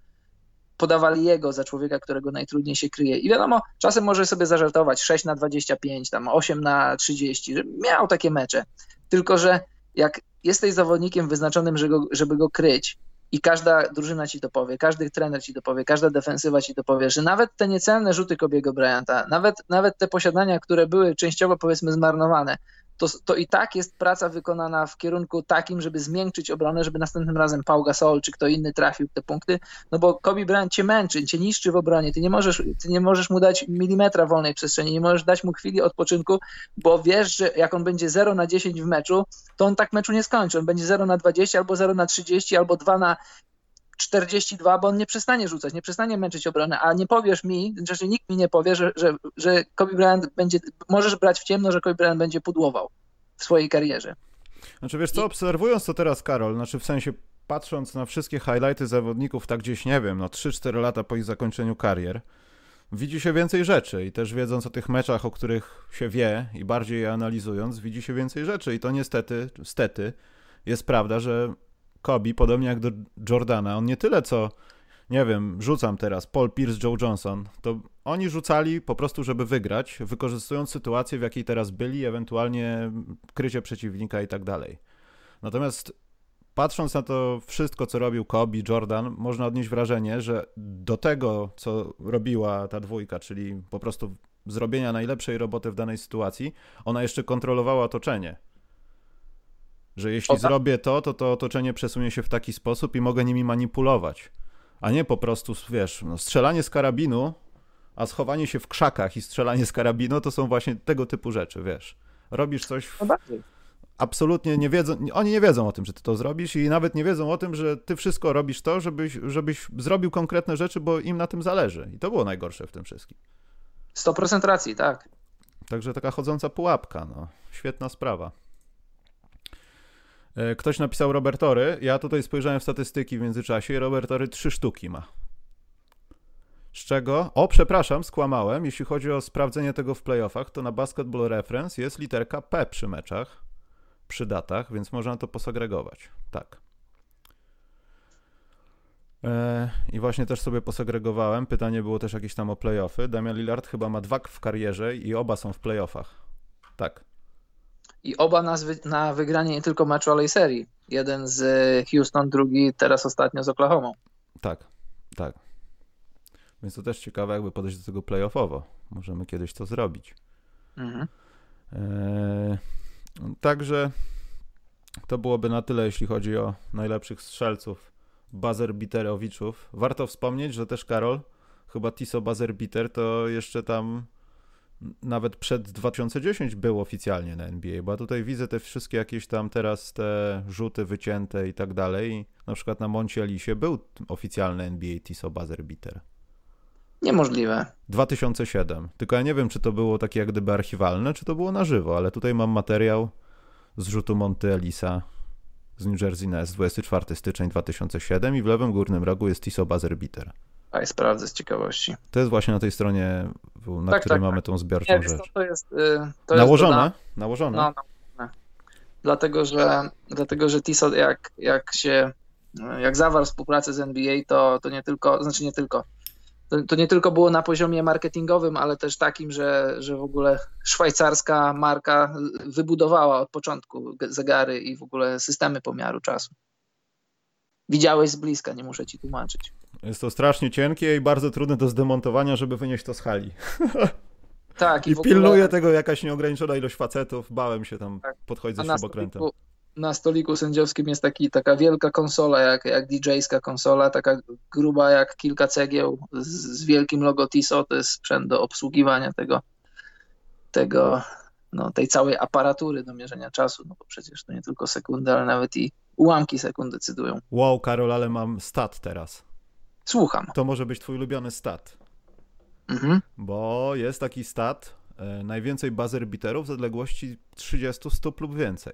podawali jego za człowieka, którego najtrudniej się kryje. I wiadomo, czasem może sobie zażartować 6/25, tam 8/30, że miał takie mecze. Tylko że jak jesteś zawodnikiem wyznaczonym, żeby go kryć i każda drużyna ci to powie, każdy trener ci to powie, każda defensywa ci to powie, że nawet te niecelne rzuty Kobiego Bryanta, nawet te posiadania, które były częściowo powiedzmy zmarnowane, to i tak jest praca wykonana w kierunku takim, żeby zmiękczyć obronę, żeby następnym razem Pau Gasol czy kto inny trafił te punkty, no bo Kobe Bryant cię męczy, cię niszczy w obronie, ty nie możesz mu dać milimetra wolnej przestrzeni, nie możesz dać mu chwili odpoczynku, bo wiesz, że jak on będzie 0/10 w meczu, to on tak meczu nie skończy, on będzie 0/20 albo 0/30 albo 2/42, bo on nie przestanie rzucać, nie przestanie męczyć obronę, a nie powiesz mi, że nikt mi nie powie, że Kobe Bryant będzie, możesz brać w ciemno, że Kobe Bryant będzie pudłował w swojej karierze. Znaczy wiesz co, obserwując to teraz, Karol, znaczy w sensie patrząc na wszystkie highlighty zawodników, tak gdzieś, nie wiem, 3-4 lata po ich zakończeniu karier, widzi się więcej rzeczy i też wiedząc o tych meczach, o których się wie i bardziej je analizując, widzi się więcej rzeczy i to niestety jest prawda, że Kobe, podobnie jak do Jordana, on nie tyle co, nie wiem, rzucam teraz, Paul Pierce, Joe Johnson, to oni rzucali po prostu, żeby wygrać, wykorzystując sytuację, w jakiej teraz byli, ewentualnie krycie przeciwnika i tak dalej. Natomiast patrząc na to wszystko, co robił Kobe, Jordan, można odnieść wrażenie, że do tego, co robiła ta dwójka, czyli po prostu zrobienia najlepszej roboty w danej sytuacji, ona jeszcze kontrolowała otoczenie. Że jeśli zrobię to, to to otoczenie przesunie się w taki sposób i mogę nimi manipulować. A nie po prostu, wiesz, no, strzelanie z karabinu, a schowanie się w krzakach i strzelanie z karabinu to są właśnie tego typu rzeczy, wiesz. Robisz coś... Absolutnie nie wiedzą, oni nie wiedzą o tym, że ty to zrobisz i nawet nie wiedzą o tym, że ty wszystko robisz to, żebyś zrobił konkretne rzeczy, bo im na tym zależy. I to było najgorsze w tym wszystkim. 100% racji, tak. Także taka chodząca pułapka, no. Świetna sprawa. Ktoś napisał Robertory. Ja tutaj spojrzałem w statystyki w międzyczasie i Robertory 3 sztuki ma. Z czego? O, przepraszam, skłamałem. Jeśli chodzi o sprawdzenie tego w playoffach, to na Basketball Reference jest literka P przy meczach, przy datach, więc można to posegregować. Tak. I właśnie też sobie posegregowałem. Pytanie było też jakieś tam o playoffy. Damian Lillard chyba ma 2 w karierze i oba są w playoffach. Tak. I oba na wygranie nie tylko meczu, ale i serii. Jeden z Houston, drugi teraz ostatnio z Oklahomą. Tak, tak. Więc to też ciekawe, jakby podejść do tego playoffowo. Możemy kiedyś to zrobić. Mhm. Także to byłoby na tyle, jeśli chodzi o najlepszych strzelców, buzzer-biterowiczów. Warto wspomnieć, że też Karol, chyba Tissot buzzer-biter, to jeszcze tam nawet przed 2010 był oficjalnie na NBA, bo tutaj widzę te wszystkie jakieś tam teraz te rzuty wycięte i tak dalej. Na przykład na Moncie Ellisie był oficjalny NBA Tissot buzzer-biter. Niemożliwe. 2007. Tylko ja nie wiem, czy to było takie jak gdyby archiwalne, czy to było na żywo, ale tutaj mam materiał z rzutu Monty Ellisa z New Jersey Nets, 24 styczeń 2007 i w lewym górnym rogu jest Tissot buzzer beater. A sprawdzę z ciekawości. To jest właśnie na tej stronie, na tak, której tak, mamy tak. Tą zbiorczą nie, rzecz. To nałożone? Jest nałożone. No. Dlatego, że Tissot jak zawarł współpracę z NBA, to nie tylko, znaczy nie tylko. To nie tylko było na poziomie marketingowym, ale też takim, że w ogóle szwajcarska marka wybudowała od początku zegary i w ogóle systemy pomiaru czasu. Widziałeś z bliska, nie muszę ci tłumaczyć. Jest to strasznie cienkie i bardzo trudne do zdemontowania, żeby wynieść to z hali. Tak. I w ogóle... pilnuje tego jakaś nieograniczona ilość facetów. Bałem się tam podchodzić ze śrubokrętem. Na stoliku sędziowskim jest taka wielka konsola, jak DJ-ska konsola, taka gruba jak kilka cegieł z wielkim logo Tissot, to jest sprzęt do obsługiwania tej całej aparatury do mierzenia czasu, no bo przecież to nie tylko sekundy, ale nawet i ułamki sekund decydują. Wow, Karol, ale mam stat teraz. Słucham. To może być twój ulubiony stat, bo jest taki stat, najwięcej buzzer-biterów z odległości 30 stóp lub więcej.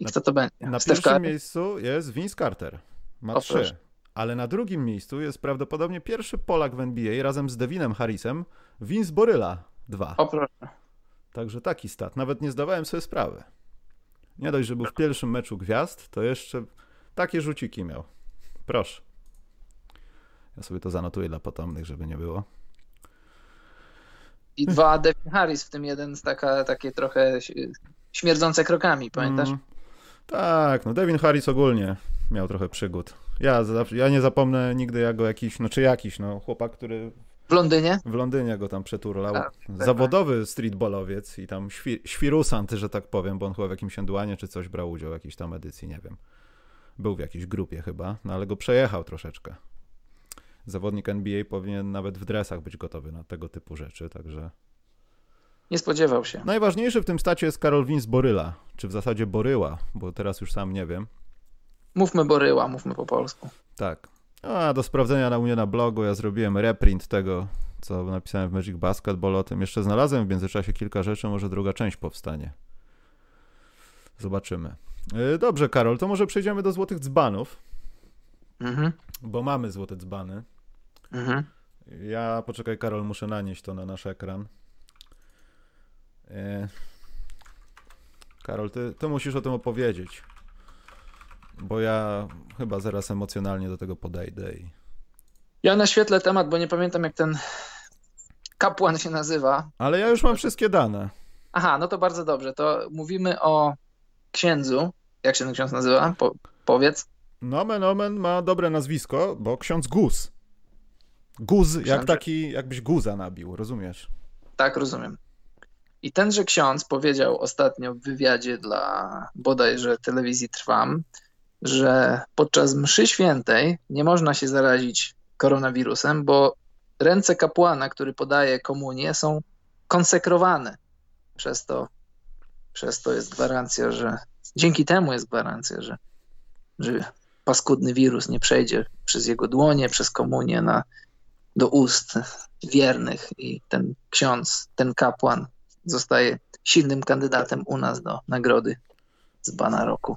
I kto to będzie? Na pierwszym miejscu jest Vince Carter, ma 3, proszę. Ale na drugim miejscu jest prawdopodobnie pierwszy Polak w NBA razem z Devinem Harrisem, Vince Boryla 2. Także taki stat, nawet nie zdawałem sobie sprawy. Nie dość, że był w pierwszym meczu gwiazd, to jeszcze takie rzuciki miał. Proszę. Ja sobie to zanotuję dla potomnych, żeby nie było. I 2 Devin Harris, w tym jeden z takie trochę śmierdzące krokami, pamiętasz? Tak, no Devin Harris ogólnie miał trochę przygód. Ja nie zapomnę nigdy, jak go chłopak, który... W Londynie go tam przeturlał. Tak, zawodowy streetballowiec i tam świrusant, że tak powiem, bo on chyba w jakimś Endłanie czy coś brał udział w jakiejś tam edycji, nie wiem. Był w jakiejś grupie chyba, no ale go przejechał troszeczkę. Zawodnik NBA powinien nawet w dresach być gotowy na tego typu rzeczy, także... Nie spodziewał się. Najważniejszy w tym stacie jest Karol Vince Boryla, czy w zasadzie Boryła, bo teraz już sam nie wiem. Mówmy Boryła, mówmy po polsku. Tak. A do sprawdzenia u mnie na blogu ja zrobiłem reprint tego, co napisałem w Magic Basketball o tym. Jeszcze znalazłem w międzyczasie kilka rzeczy, może druga część powstanie. Zobaczymy. Dobrze, Karol, to może przejdziemy do złotych dzbanów, bo mamy złote dzbany. Ja, poczekaj Karol, muszę nanieść to na nasz ekran. Karol, ty musisz o tym opowiedzieć, bo ja chyba zaraz emocjonalnie do tego podejdę. Ja naświetlę temat, bo nie pamiętam jak ten kapłan się nazywa. Ale ja już mam wszystkie dane. Aha, no to bardzo dobrze. To mówimy o księdzu. Jak się ten ksiądz nazywa? Powiedz. Nomen omen ma dobre nazwisko, bo ksiądz Guz. Guz, jak taki, jakbyś guza nabił, rozumiesz? Tak, rozumiem. I tenże ksiądz powiedział ostatnio w wywiadzie dla bodajże telewizji Trwam, że podczas mszy świętej nie można się zarazić koronawirusem, bo ręce kapłana, który podaje komunię, są konsekrowane. Przez to jest gwarancja, że dzięki temu jest gwarancja, że paskudny wirus nie przejdzie przez jego dłonie, przez komunię do ust wiernych i ten ksiądz, ten kapłan zostaje silnym kandydatem u nas do nagrody Dzbana Roku.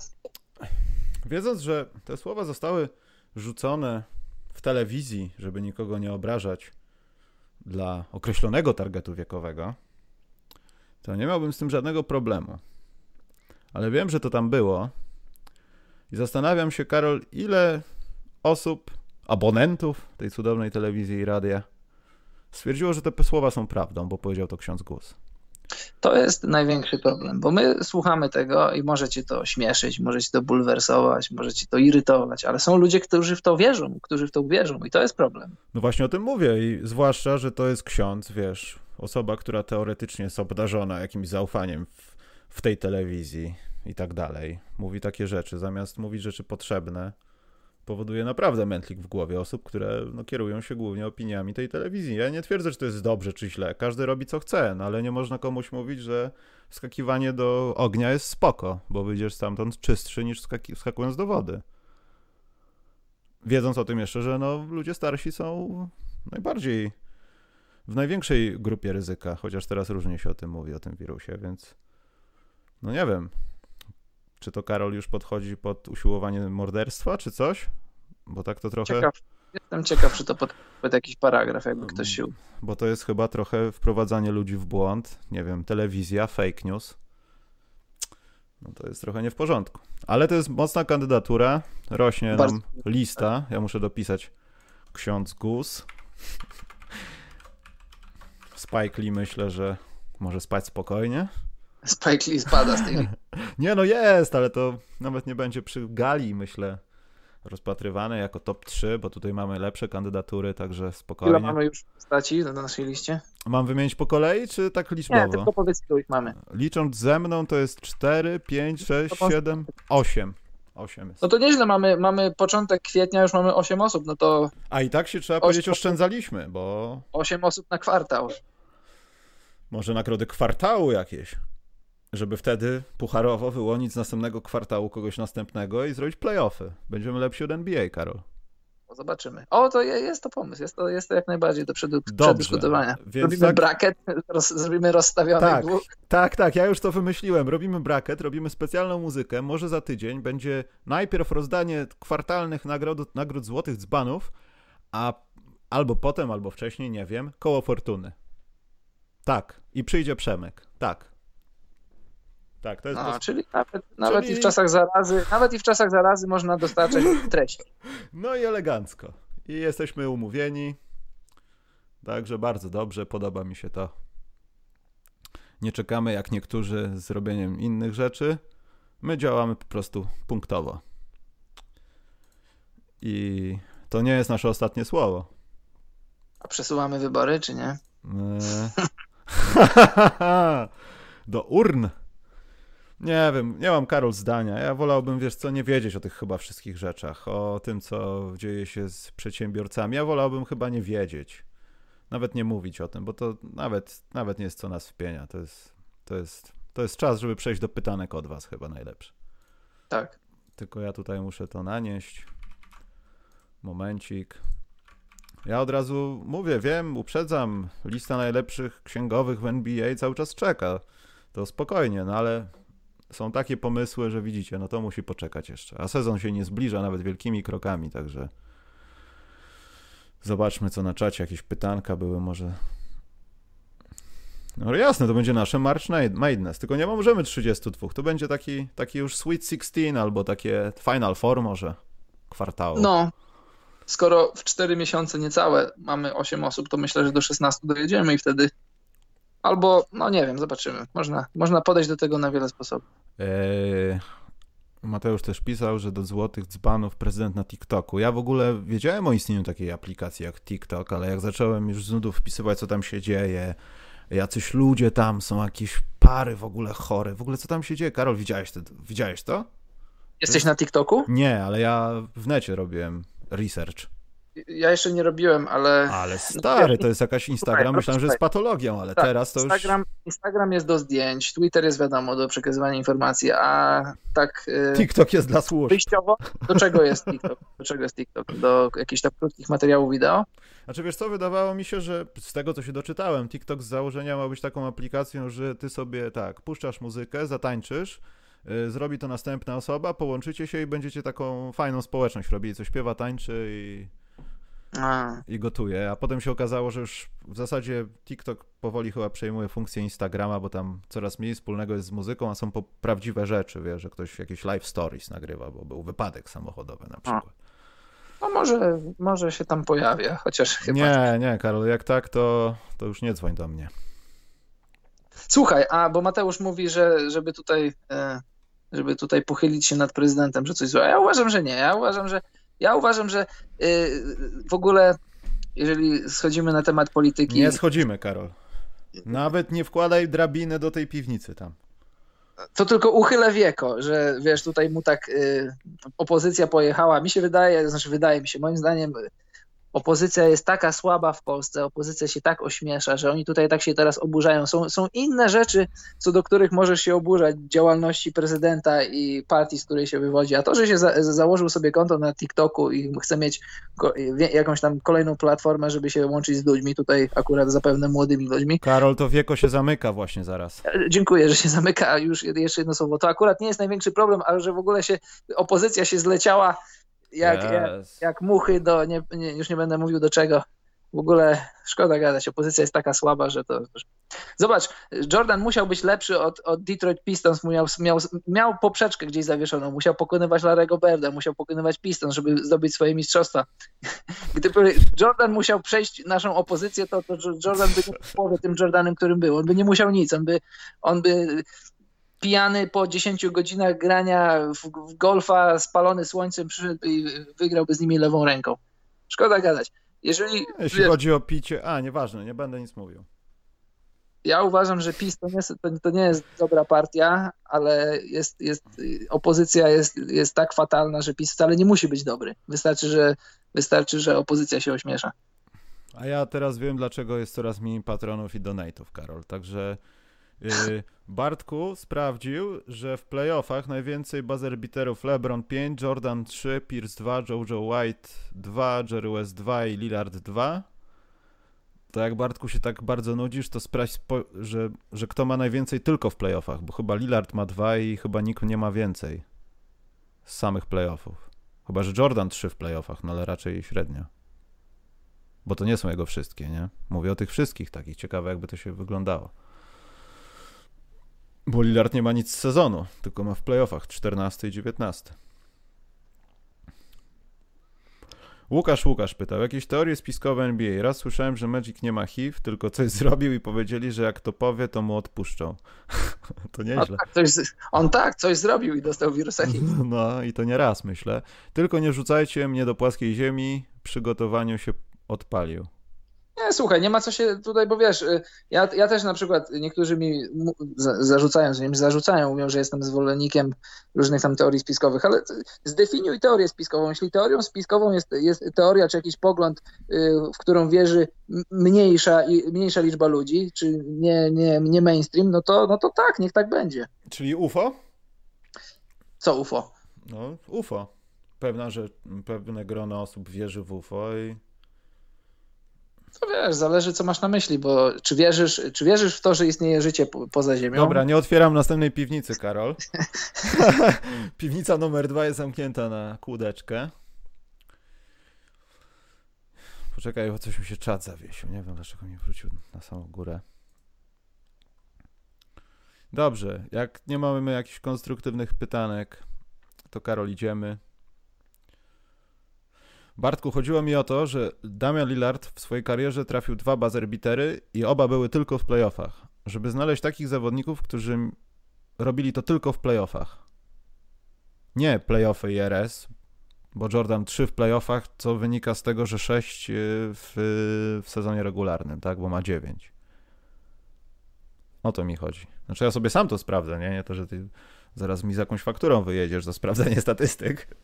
Wiedząc, że te słowa zostały rzucone w telewizji, żeby nikogo nie obrażać, dla określonego targetu wiekowego, to nie miałbym z tym żadnego problemu. Ale wiem, że to tam było i zastanawiam się, Karol, ile osób, abonentów tej cudownej telewizji i radia stwierdziło, że te słowa są prawdą, bo powiedział to ksiądz Guz. To jest największy problem, bo my słuchamy tego i może cię to śmieszyć, może cię to bulwersować, może cię to irytować, ale są ludzie, którzy w to wierzą i to jest problem. No właśnie o tym mówię i zwłaszcza, że to jest ksiądz, wiesz, osoba, która teoretycznie jest obdarzona jakimś zaufaniem w tej telewizji i tak dalej. Mówi takie rzeczy, zamiast mówić rzeczy potrzebne, powoduje naprawdę mętlik w głowie osób, które kierują się głównie opiniami tej telewizji. Ja nie twierdzę, że to jest dobrze czy źle. Każdy robi co chce, ale nie można komuś mówić, że wskakiwanie do ognia jest spoko, bo wyjdziesz stamtąd czystszy niż wskakując do wody. Wiedząc o tym jeszcze, że ludzie starsi są najbardziej w największej grupie ryzyka, chociaż teraz różnie się o tym mówi, o tym wirusie, więc nie wiem. Czy to Karol już podchodzi pod usiłowanie morderstwa, czy coś? Bo tak to trochę... Jestem ciekaw, czy to pod jakiś paragraf, jakby ktoś się... Bo to jest chyba trochę wprowadzanie ludzi w błąd. Nie wiem, telewizja, fake news. To jest trochę nie w porządku. Ale to jest mocna kandydatura. Rośnie nam lista. Ja muszę dopisać ksiądz Guz. Spike Lee myślę, że może spać spokojnie. Spike Lee spada z tej... jest, ale to nawet nie będzie przy gali, myślę, rozpatrywane jako top 3, bo tutaj mamy lepsze kandydatury, także spokojnie. Ile mamy już postaci na naszej liście? Mam wymienić po kolei, czy tak liczbowo? Nie, tylko powiedz, ile ich mamy. Licząc ze mną to jest 4, 5, 6, 7, 8. 8 jest. No to nieźle, mamy początek kwietnia, już mamy 8 osób, no to... A i tak się trzeba powiedzieć, oszczędzaliśmy, bo... 8 osób na kwartał. Może nagrody kwartału jakieś, żeby wtedy pucharowo wyłonić z następnego kwartału kogoś następnego i zrobić play-offy. Będziemy lepsi od NBA, Karol. Zobaczymy. To jest to pomysł. Jest to jak najbardziej do przedyskutowania. Robimy bracket, zrobimy rozstawiony dwóch. Tak, ja już to wymyśliłem. Robimy bracket, robimy specjalną muzykę. Może za tydzień będzie najpierw rozdanie kwartalnych nagród Złotych Dzbanów, a albo potem, albo wcześniej, nie wiem, Koło Fortuny. Tak. I przyjdzie Przemek. Tak. Tak, to jest czyli nawet i w czasach zarazy, można dostarczać treści. I elegancko. I jesteśmy umówieni. Także bardzo dobrze, podoba mi się to. Nie czekamy jak niektórzy z robieniem innych rzeczy. My działamy po prostu punktowo. I to nie jest nasze ostatnie słowo. A przesuwamy wybory, czy nie? Do urn. Nie wiem, nie mam, Karol, zdania. Ja wolałbym, nie wiedzieć o tych chyba wszystkich rzeczach, o tym, co dzieje się z przedsiębiorcami. Ja wolałbym chyba nie wiedzieć, nawet nie mówić o tym, bo to nawet nie jest co nas wpienia. To jest czas, żeby przejść do pytanek od was chyba najlepszy. Tak. Tylko ja tutaj muszę to nanieść. Momencik. Ja od razu mówię, wiem, uprzedzam, lista najlepszych księgowych w NBA cały czas czeka. To spokojnie, ale... Są takie pomysły, że widzicie, to musi poczekać jeszcze. A sezon się nie zbliża nawet wielkimi krokami, także Zobaczmy, co na czacie. Jakieś pytanka były może. No jasne, to będzie nasze March Madness, tylko nie możemy 32. To będzie taki już Sweet 16 albo takie Final Four może kwartału. No, skoro w 4 miesiące niecałe mamy 8 osób, to myślę, że do 16 dojedziemy i wtedy albo, no nie wiem, zobaczymy. Można podejść do tego na wiele sposobów. Mateusz też pisał, że do złotych dzbanów prezydent na TikToku. Ja w ogóle wiedziałem o istnieniu takiej aplikacji jak TikTok, ale jak zacząłem już z nudów wpisywać, co tam się dzieje, jacyś ludzie tam są, jakieś pary w ogóle chore. W ogóle co tam się dzieje? Karol, widziałeś to? Jesteś na TikToku? Nie, ale ja w necie robiłem research. Ja jeszcze nie robiłem, ale... Ale stary, to jest jakaś Instagram, słuchaj, myślałem, że jest patologią, ale tak, teraz to już... Instagram jest do zdjęć, Twitter jest wiadomo, do przekazywania informacji, a tak... TikTok jest dla służb. Wyjściowo? Do czego jest TikTok? Do jakichś tak krótkich materiałów wideo? Znaczy wiesz co, wydawało mi się, że z tego co się doczytałem, TikTok z założenia ma być taką aplikacją, że ty sobie tak, puszczasz muzykę, zatańczysz, zrobi to następna osoba, połączycie się i będziecie taką fajną społeczność robili, co śpiewa, tańczy i gotuje, a potem się okazało, że już w zasadzie TikTok powoli chyba przejmuje funkcję Instagrama, bo tam coraz mniej wspólnego jest z muzyką, a są prawdziwe rzeczy, wiesz, że ktoś jakieś live stories nagrywa, bo był wypadek samochodowy na przykład. No może się tam pojawia, chociaż chyba... Nie, Karol, jak tak, to już nie dzwoń do mnie. Słuchaj, bo Mateusz mówi, że żeby tutaj pochylić się nad prezydentem, że coś złego. Ja uważam, że nie. Ja uważam, że w ogóle, jeżeli schodzimy na temat polityki... Nie schodzimy, Karol. Nawet nie wkładaj drabiny do tej piwnicy tam. To tylko uchylę wieko, że wiesz, tutaj mu tak opozycja pojechała. Mi się wydaje, moim zdaniem opozycja jest taka słaba w Polsce, opozycja się tak ośmiesza, że oni tutaj tak się teraz oburzają. Są inne rzeczy, co do których możesz się oburzać, działalności prezydenta i partii, z której się wywodzi. A to, że się założył sobie konto na TikToku i chce mieć jakąś tam kolejną platformę, żeby się łączyć z ludźmi, tutaj akurat zapewne młodymi ludźmi. Karol, to wieko się zamyka właśnie zaraz. Dziękuję, że się zamyka. Już jeszcze jedno słowo. To akurat nie jest największy problem, ale że w ogóle opozycja się zleciała jak muchy do, już nie będę mówił do czego. W ogóle szkoda gadać, opozycja jest taka słaba, że to... Zobacz, Jordan musiał być lepszy od Detroit Pistons, miał poprzeczkę gdzieś zawieszoną, musiał pokonywać Larry'ego Birda, musiał pokonywać Pistons, żeby zdobyć swoje mistrzostwa. Gdyby Jordan musiał przejść naszą opozycję, to Jordan by nie był tym Jordanem, którym był. On by nie musiał nic, on by pijany po 10 godzinach grania w golfa, spalony słońcem, przyszedł i wygrałby z nimi lewą ręką. Szkoda gadać. Jeśli chodzi o picie... Nieważne, nie będę nic mówił. Ja uważam, że PiS to nie jest dobra partia, ale opozycja jest tak fatalna, że PiS wcale nie musi być dobry. Wystarczy, że opozycja się ośmiesza. A ja teraz wiem, dlaczego jest coraz mniej patronów i donatów, Karol. Także... Bartku sprawdził, że w playoffach najwięcej buzzer beaterów LeBron 5, Jordan 3, Pierce 2, Joe White 2, Jerry West 2 i Lillard 2. To jak, Bartku, się tak bardzo nudzisz, to sprawdź, że kto ma najwięcej tylko w playoffach, bo chyba Lillard ma 2 i chyba nikt nie ma więcej z samych playoffów. Chyba że Jordan 3 w playoffach, no ale raczej średnio. Bo to nie są jego wszystkie, nie? Mówię o tych wszystkich takich. Ciekawe, jakby to się wyglądało. Bo Lillard nie ma nic z sezonu, tylko ma w playoffach 14 i 19. Łukasz pytał, jakieś teorie spiskowe NBA. Raz słyszałem, że Magic nie ma HIV, tylko coś zrobił i powiedzieli, że jak to powie, to mu odpuszczą. To nieźle. On coś zrobił i dostał wirusa HIV. No i to nie raz, myślę. Tylko nie rzucajcie mnie do płaskiej ziemi, przy gotowaniu się odpalił. Nie, słuchaj, nie ma co się tutaj, bo wiesz, ja też na przykład, niektórzy mi zarzucają, mówią, że jestem zwolennikiem różnych tam teorii spiskowych, ale zdefiniuj teorię spiskową. Jeśli teorią spiskową jest teoria czy jakiś pogląd, w którą wierzy mniejsza liczba ludzi, czy nie mainstream, no to tak, niech tak będzie. Czyli UFO? Co UFO? No UFO. Pewne grono osób wierzy w UFO To wiesz, zależy co masz na myśli, bo czy wierzysz w to, że istnieje życie poza ziemią? Dobra, nie otwieram następnej piwnicy, Karol. Piwnica numer 2 jest zamknięta na kółdeczkę. Poczekaj, bo coś mi się czat zawiesił. Nie wiem, dlaczego mnie wrócił na samą górę. Dobrze, jak nie mamy jakichś konstruktywnych pytanek, to Karol, idziemy. Bartku, chodziło mi o to, że Damian Lillard w swojej karierze trafił 2 buzzer-bitery i oba były tylko w playoffach. Żeby znaleźć takich zawodników, którzy robili to tylko w playoffach. Nie playoffy IRS, bo Jordan 3 w playoffach, co wynika z tego, że 6 w sezonie regularnym, tak? Bo ma 9. O to mi chodzi. Znaczy ja sobie sam to sprawdzę, nie? Nie to, że ty zaraz mi z jakąś fakturą wyjedziesz za sprawdzenie statystyk.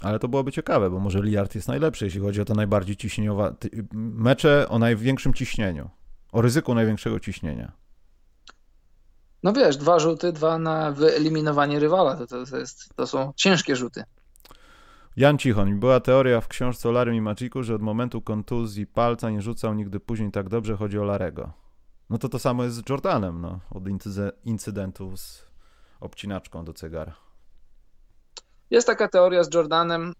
Ale to byłoby ciekawe, bo może Lillard jest najlepszy, jeśli chodzi o to najbardziej ciśnieniowe mecze o największym ciśnieniu, o ryzyku największego ciśnienia. No wiesz, 2 rzuty, 2 na wyeliminowanie rywala, to są ciężkie rzuty. Jan Cichoń. Była teoria w książce o Larrym i Magicu, że od momentu kontuzji palca nie rzucał nigdy później tak dobrze, chodzi o Larrego. No to samo jest z Jordanem, no, od incydentu z obcinaczką do cygara. Jest taka teoria z Jordanem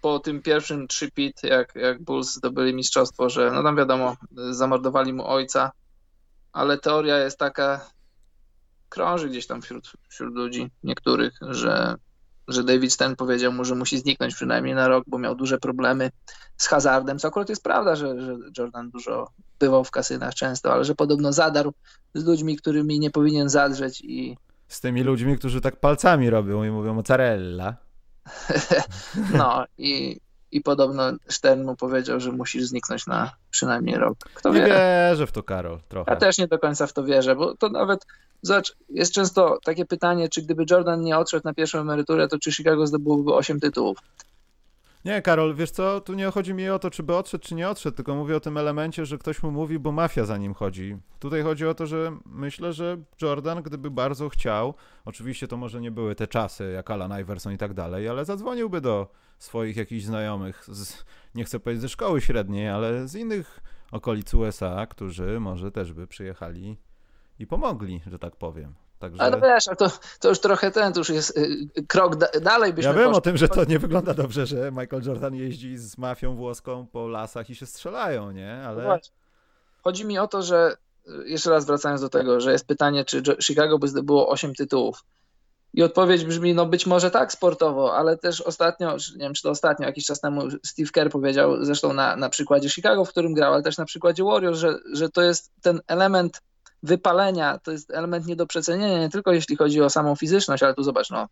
po tym pierwszym 3-peat, jak Bulls zdobyli mistrzostwo, że no tam wiadomo, zamordowali mu ojca, ale teoria jest taka, krąży gdzieś tam wśród ludzi niektórych, że David Stern powiedział mu, że musi zniknąć przynajmniej na rok, bo miał duże problemy z hazardem, co akurat jest prawda, że Jordan dużo bywał w kasynach często, ale że podobno zadarł z ludźmi, którymi nie powinien zadrzeć i z tymi ludźmi, którzy tak palcami robią i mówią mozzarella. No i podobno Stern mu powiedział, że musisz zniknąć na przynajmniej rok. Kto nie wie? Wierzę w to, Karol, trochę. Ja też nie do końca w to wierzę, bo to nawet, zobacz, jest często takie pytanie, czy gdyby Jordan nie odszedł na pierwszą emeryturę, to czy Chicago zdobyłoby 8 tytułów? Nie, Karol, wiesz co, tu nie chodzi mi o to, czy by odszedł, czy nie odszedł, tylko mówię o tym elemencie, że ktoś mu mówi, bo mafia za nim chodzi. Tutaj chodzi o to, że myślę, że Jordan, gdyby bardzo chciał, oczywiście to może nie były te czasy, jak Allen Iverson i tak dalej, ale zadzwoniłby do swoich jakichś znajomych, nie chcę powiedzieć ze szkoły średniej, ale z innych okolic USA, którzy może też by przyjechali i pomogli, że tak powiem. Także... Ale wiesz, to już trochę to już jest krok dalej. Ja wiem o tym, że to nie wygląda dobrze, że Michael Jordan jeździ z mafią włoską po lasach i się strzelają, nie? Ale... No chodzi mi o to, że jeszcze raz wracając do tego, że jest pytanie, czy Chicago by zdobyło 8 tytułów. I odpowiedź brzmi, no być może tak sportowo, ale też ostatnio, nie wiem czy to ostatnio, jakiś czas temu Steve Kerr powiedział, zresztą na przykładzie Chicago, w którym grał, ale też na przykładzie Warriors, że to jest ten element wypalenia, to jest element nie do przecenienia, nie tylko jeśli chodzi o samą fizyczność, ale tu zobacz, no,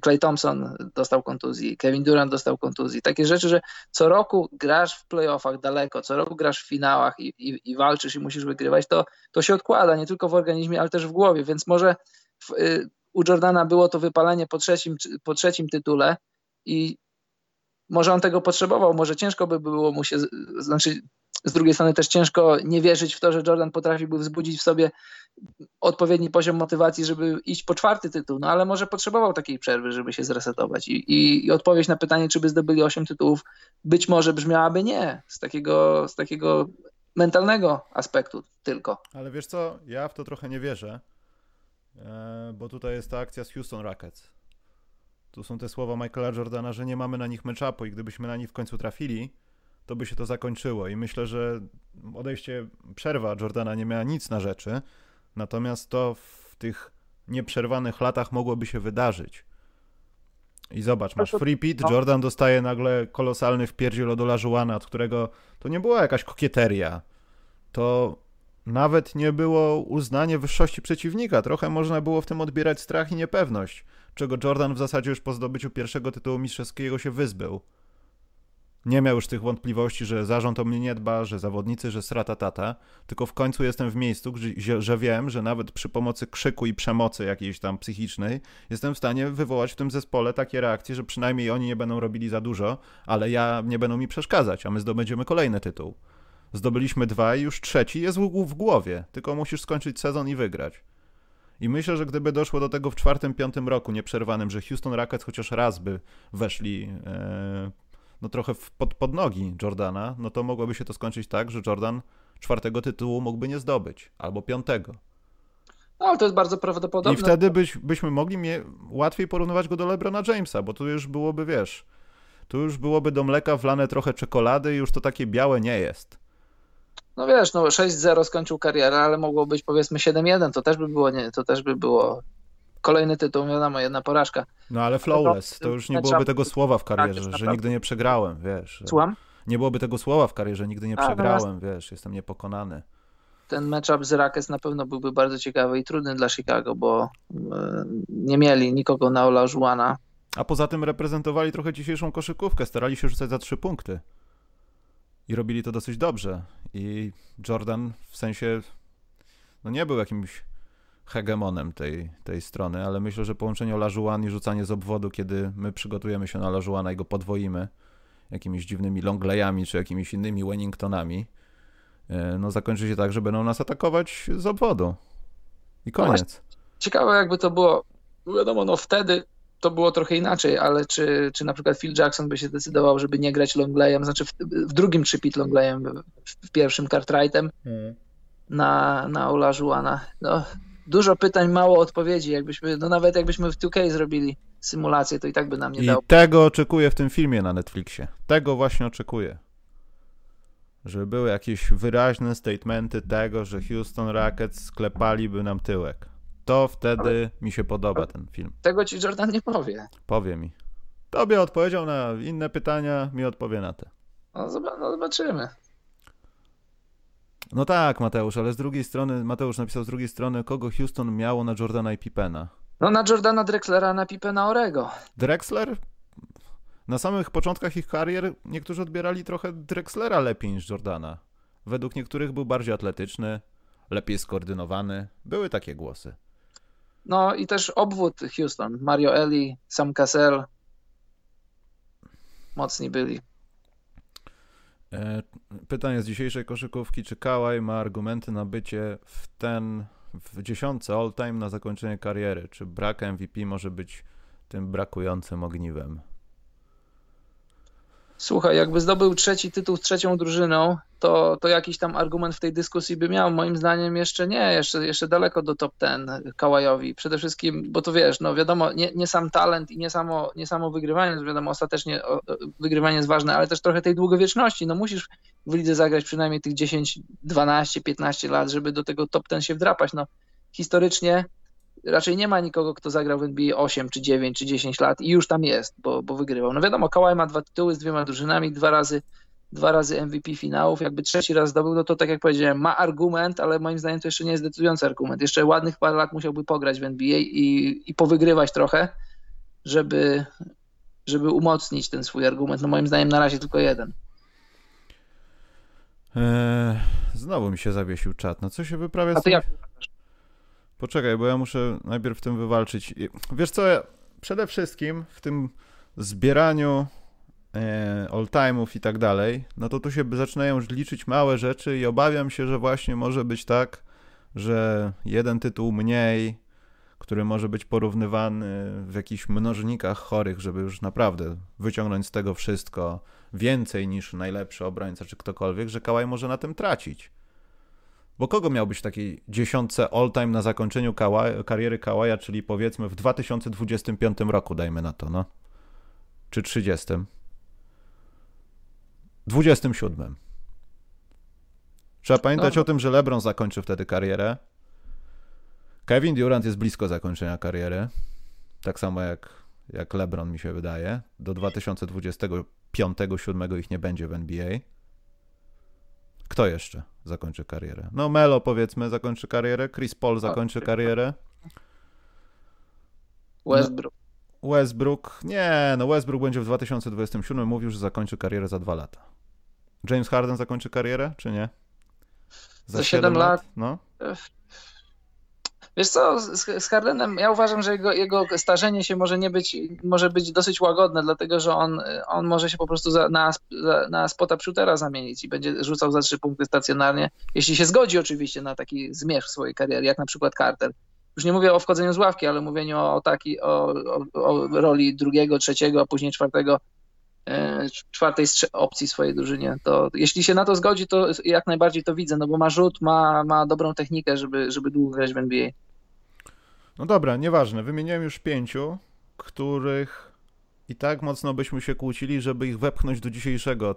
Klay Thompson dostał kontuzji, Kevin Durant dostał kontuzji, takie rzeczy, że co roku grasz w playoffach daleko, co roku grasz w finałach i walczysz i musisz wygrywać, to się odkłada, nie tylko w organizmie, ale też w głowie, więc może u Jordana było to wypalenie po trzecim tytule i może on tego potrzebował, może ciężko by było mu się, znaczy z drugiej strony też ciężko nie wierzyć w to, że Jordan potrafiłby wzbudzić w sobie odpowiedni poziom motywacji, żeby iść po 4 tytuł, no ale może potrzebował takiej przerwy, żeby się zresetować. I odpowiedź na pytanie, czy by zdobyli 8 tytułów, być może brzmiałaby nie, z takiego mentalnego aspektu tylko. Ale wiesz co, ja w to trochę nie wierzę, bo tutaj jest ta akcja z Houston Rockets. Tu są te słowa Michaela Jordana, że nie mamy na nich match-upu i gdybyśmy na nich w końcu trafili, to by się to zakończyło i myślę, że przerwa Jordana nie miała nic na rzeczy, natomiast to w tych nieprzerwanych latach mogłoby się wydarzyć. I zobacz, masz free pit, Jordan dostaje nagle kolosalny wpierdziel od Olajuwona, od którego to nie była jakaś kokieteria, to nawet nie było uznanie wyższości przeciwnika, trochę można było w tym odbierać strach i niepewność, czego Jordan w zasadzie już po zdobyciu pierwszego tytułu mistrzowskiego się wyzbył. Nie miał już tych wątpliwości, że zarząd o mnie nie dba, że zawodnicy, że strata tata, tylko w końcu jestem w miejscu, że wiem, że nawet przy pomocy krzyku i przemocy jakiejś tam psychicznej jestem w stanie wywołać w tym zespole takie reakcje, że przynajmniej oni nie będą robili za dużo, ale ja nie będą mi przeszkadzać, a my zdobędziemy kolejny tytuł. Zdobyliśmy 2 i już 3 jest w głowie, tylko musisz skończyć sezon i wygrać. I myślę, że gdyby doszło do tego w 4-5 roku nieprzerwanym, że Houston Rockets chociaż raz by weszli... no trochę pod nogi Jordana, no to mogłoby się to skończyć tak, że Jordan 4 tytułu mógłby nie zdobyć, albo 5. No, ale to jest bardzo prawdopodobne. I wtedy byśmy mogli łatwiej porównywać go do LeBrona Jamesa, bo tu już byłoby, wiesz, Tu już byłoby do mleka wlane trochę czekolady i już to takie białe nie jest. No wiesz, no 6-0 skończył karierę, ale mogło być powiedzmy 7-1, to też by było kolejny tytuł, wiadomo, jedna porażka. No ale flawless, to już nie byłoby tego słowa w karierze, że nigdy nie przegrałem, wiesz. Słucham? Nie byłoby tego słowa w karierze, nigdy nie przegrałem, wiesz, jestem niepokonany. Ten matchup z Rockets na pewno byłby bardzo ciekawy i trudny dla Chicago, bo nie mieli nikogo na Olajuwona. A poza tym reprezentowali trochę dzisiejszą koszykówkę, starali się rzucać za 3 punkty. I robili to dosyć dobrze. I Jordan w sensie, no nie był jakimś hegemonem tej strony, ale myślę, że połączenie Olajuwon i rzucanie z obwodu, kiedy my przygotujemy się na Olajuwona i go podwoimy jakimiś dziwnymi longlejami czy jakimiś innymi Wellingtonami, no zakończy się tak, że będą nas atakować z obwodu. I koniec. No, ciekawe jakby to było, wiadomo, no wtedy to było trochę inaczej, ale czy na przykład Phil Jackson by się zdecydował, żeby nie grać longlayem, znaczy w drugim trzypit longlayem, w pierwszym Cartwrightem na Olajuwona. No, dużo pytań, mało odpowiedzi. Nawet jakbyśmy w 2K zrobili symulację, to i tak by nam nie dało. I tego oczekuję w tym filmie na Netflixie. Tego właśnie oczekuję. Żeby były jakieś wyraźne statementy tego, że Houston Rockets sklepaliby nam tyłek. To wtedy mi się podoba ten film. Tego ci Jordan nie powie. Powie mi. Tobie odpowiedział na inne pytania, mi odpowie na te. No zobaczymy. No tak, Mateusz, ale z drugiej strony, Mateusz napisał z drugiej strony, kogo Houston miało na Jordana i Pippena. No na Jordana Drexlera, na Pippena Orego. Drexler? Na samych początkach ich karier niektórzy odbierali trochę Drexlera lepiej niż Jordana. Według niektórych był bardziej atletyczny, lepiej skoordynowany. Były takie głosy. No i też obwód Houston. Mario Eli, Sam Cassell. Mocni byli. Pytanie z dzisiejszej koszykówki. Czy Kawhi ma argumenty na bycie w dziesiątce all-time na zakończenie kariery? Czy brak MVP może być tym brakującym ogniwem? Słuchaj, jakby zdobył 3. tytuł z 3. drużyną, to jakiś tam argument w tej dyskusji by miał. Moim zdaniem jeszcze nie, jeszcze daleko do top 10 Kałajowi. Przede wszystkim, bo to wiesz, no wiadomo, nie sam talent i nie samo wygrywanie, wiadomo, ostatecznie wygrywanie jest ważne, ale też trochę tej długowieczności. No musisz w lidze zagrać przynajmniej tych 10, 12, 15 lat, żeby do tego top 10 się wdrapać. No historycznie raczej nie ma nikogo, kto zagrał w NBA 8, czy 9, czy 10 lat i już tam jest, bo wygrywał. No wiadomo, Kawhi ma 2 tytuły z 2 drużynami, dwa razy MVP finałów. Jakby 3. raz zdobył, no to tak jak powiedziałem, ma argument, ale moim zdaniem to jeszcze nie jest decydujący argument. Jeszcze ładnych parę lat musiałby pograć w NBA i powygrywać trochę, żeby umocnić ten swój argument. No moim zdaniem na razie tylko 1. Znowu mi się zawiesił czat. No co się wyprawia? A ty jak? Poczekaj, bo ja muszę najpierw w tym wywalczyć. Wiesz co, przede wszystkim w tym zbieraniu all-time'ów i tak dalej, no to tu się zaczynają już liczyć małe rzeczy i obawiam się, że właśnie może być tak, że 1 tytuł mniej, który może być porównywany w jakichś mnożnikach chorych, żeby już naprawdę wyciągnąć z tego wszystko więcej niż najlepszy obrońca czy ktokolwiek, że Kawhi może na tym tracić. Bo kogo miał być w takiej dziesiątce all-time na zakończeniu kariery Kawaja, czyli powiedzmy w 2025 roku, dajmy na to, no. Czy 30? 27. Trzeba pamiętać o tym, że LeBron zakończy wtedy karierę. Kevin Durant jest blisko zakończenia kariery. Tak samo jak LeBron, mi się wydaje. Do 2025-2027 ich nie będzie w NBA. Kto jeszcze zakończy karierę? No Melo, powiedzmy, zakończy karierę. Chris Paul zakończy karierę. Westbrook. No, Westbrook będzie w 2027. Mówił, że zakończy karierę za 2 lata. James Harden zakończy karierę, czy nie? Za 7 lat? No. Wiesz co, z Hardenem ja uważam, że jego starzenie się może być dosyć łagodne, dlatego że on może się po prostu na spota shootera zamienić i będzie rzucał za 3 punkty stacjonarnie, jeśli się zgodzi oczywiście na taki zmierzch swojej kariery, jak na przykład Carter. Już nie mówię o wchodzeniu z ławki, ale mówieniu o roli 2., 3., a później 4. opcji swojej drużynie, to jeśli się na to zgodzi, to jak najbardziej to widzę, no bo ma rzut, ma dobrą technikę, żeby długo grać w NBA. No dobra, nieważne, wymieniłem już 5, których i tak mocno byśmy się kłócili, żeby ich wepchnąć do dzisiejszego,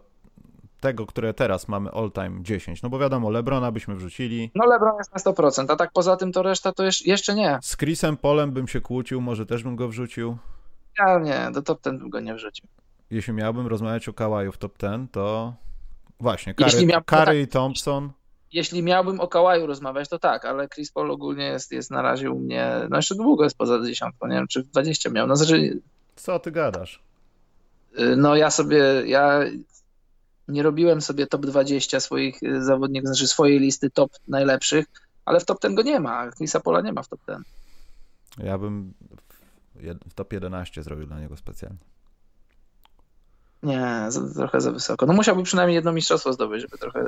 tego, które teraz mamy all time 10. No bo wiadomo, LeBrona byśmy wrzucili. No LeBron jest na 100%, a tak poza tym to reszta to jeszcze nie. Z Chrisem Polem bym się kłócił, może też bym go wrzucił. Ja nie, do top 10 bym go nie wrzucił. Jeśli miałbym rozmawiać o Kawhi'u w top 10, to właśnie Curry i Thompson. Jeśli miałbym o Kawhi'u rozmawiać, to tak, ale Chris Paul ogólnie jest na razie u mnie, no jeszcze długo jest poza 10, nie wiem, czy 20 miał. No, znaczy, co ty gadasz? No ja nie robiłem sobie top 20 swoich zawodników, znaczy swojej listy top najlepszych, ale w top 10 go nie ma, Chrisa Paula nie ma w top 10. Ja bym w top 11 zrobił dla niego specjalnie. Nie, trochę za wysoko. No musiałby przynajmniej jedno mistrzostwo zdobyć, żeby trochę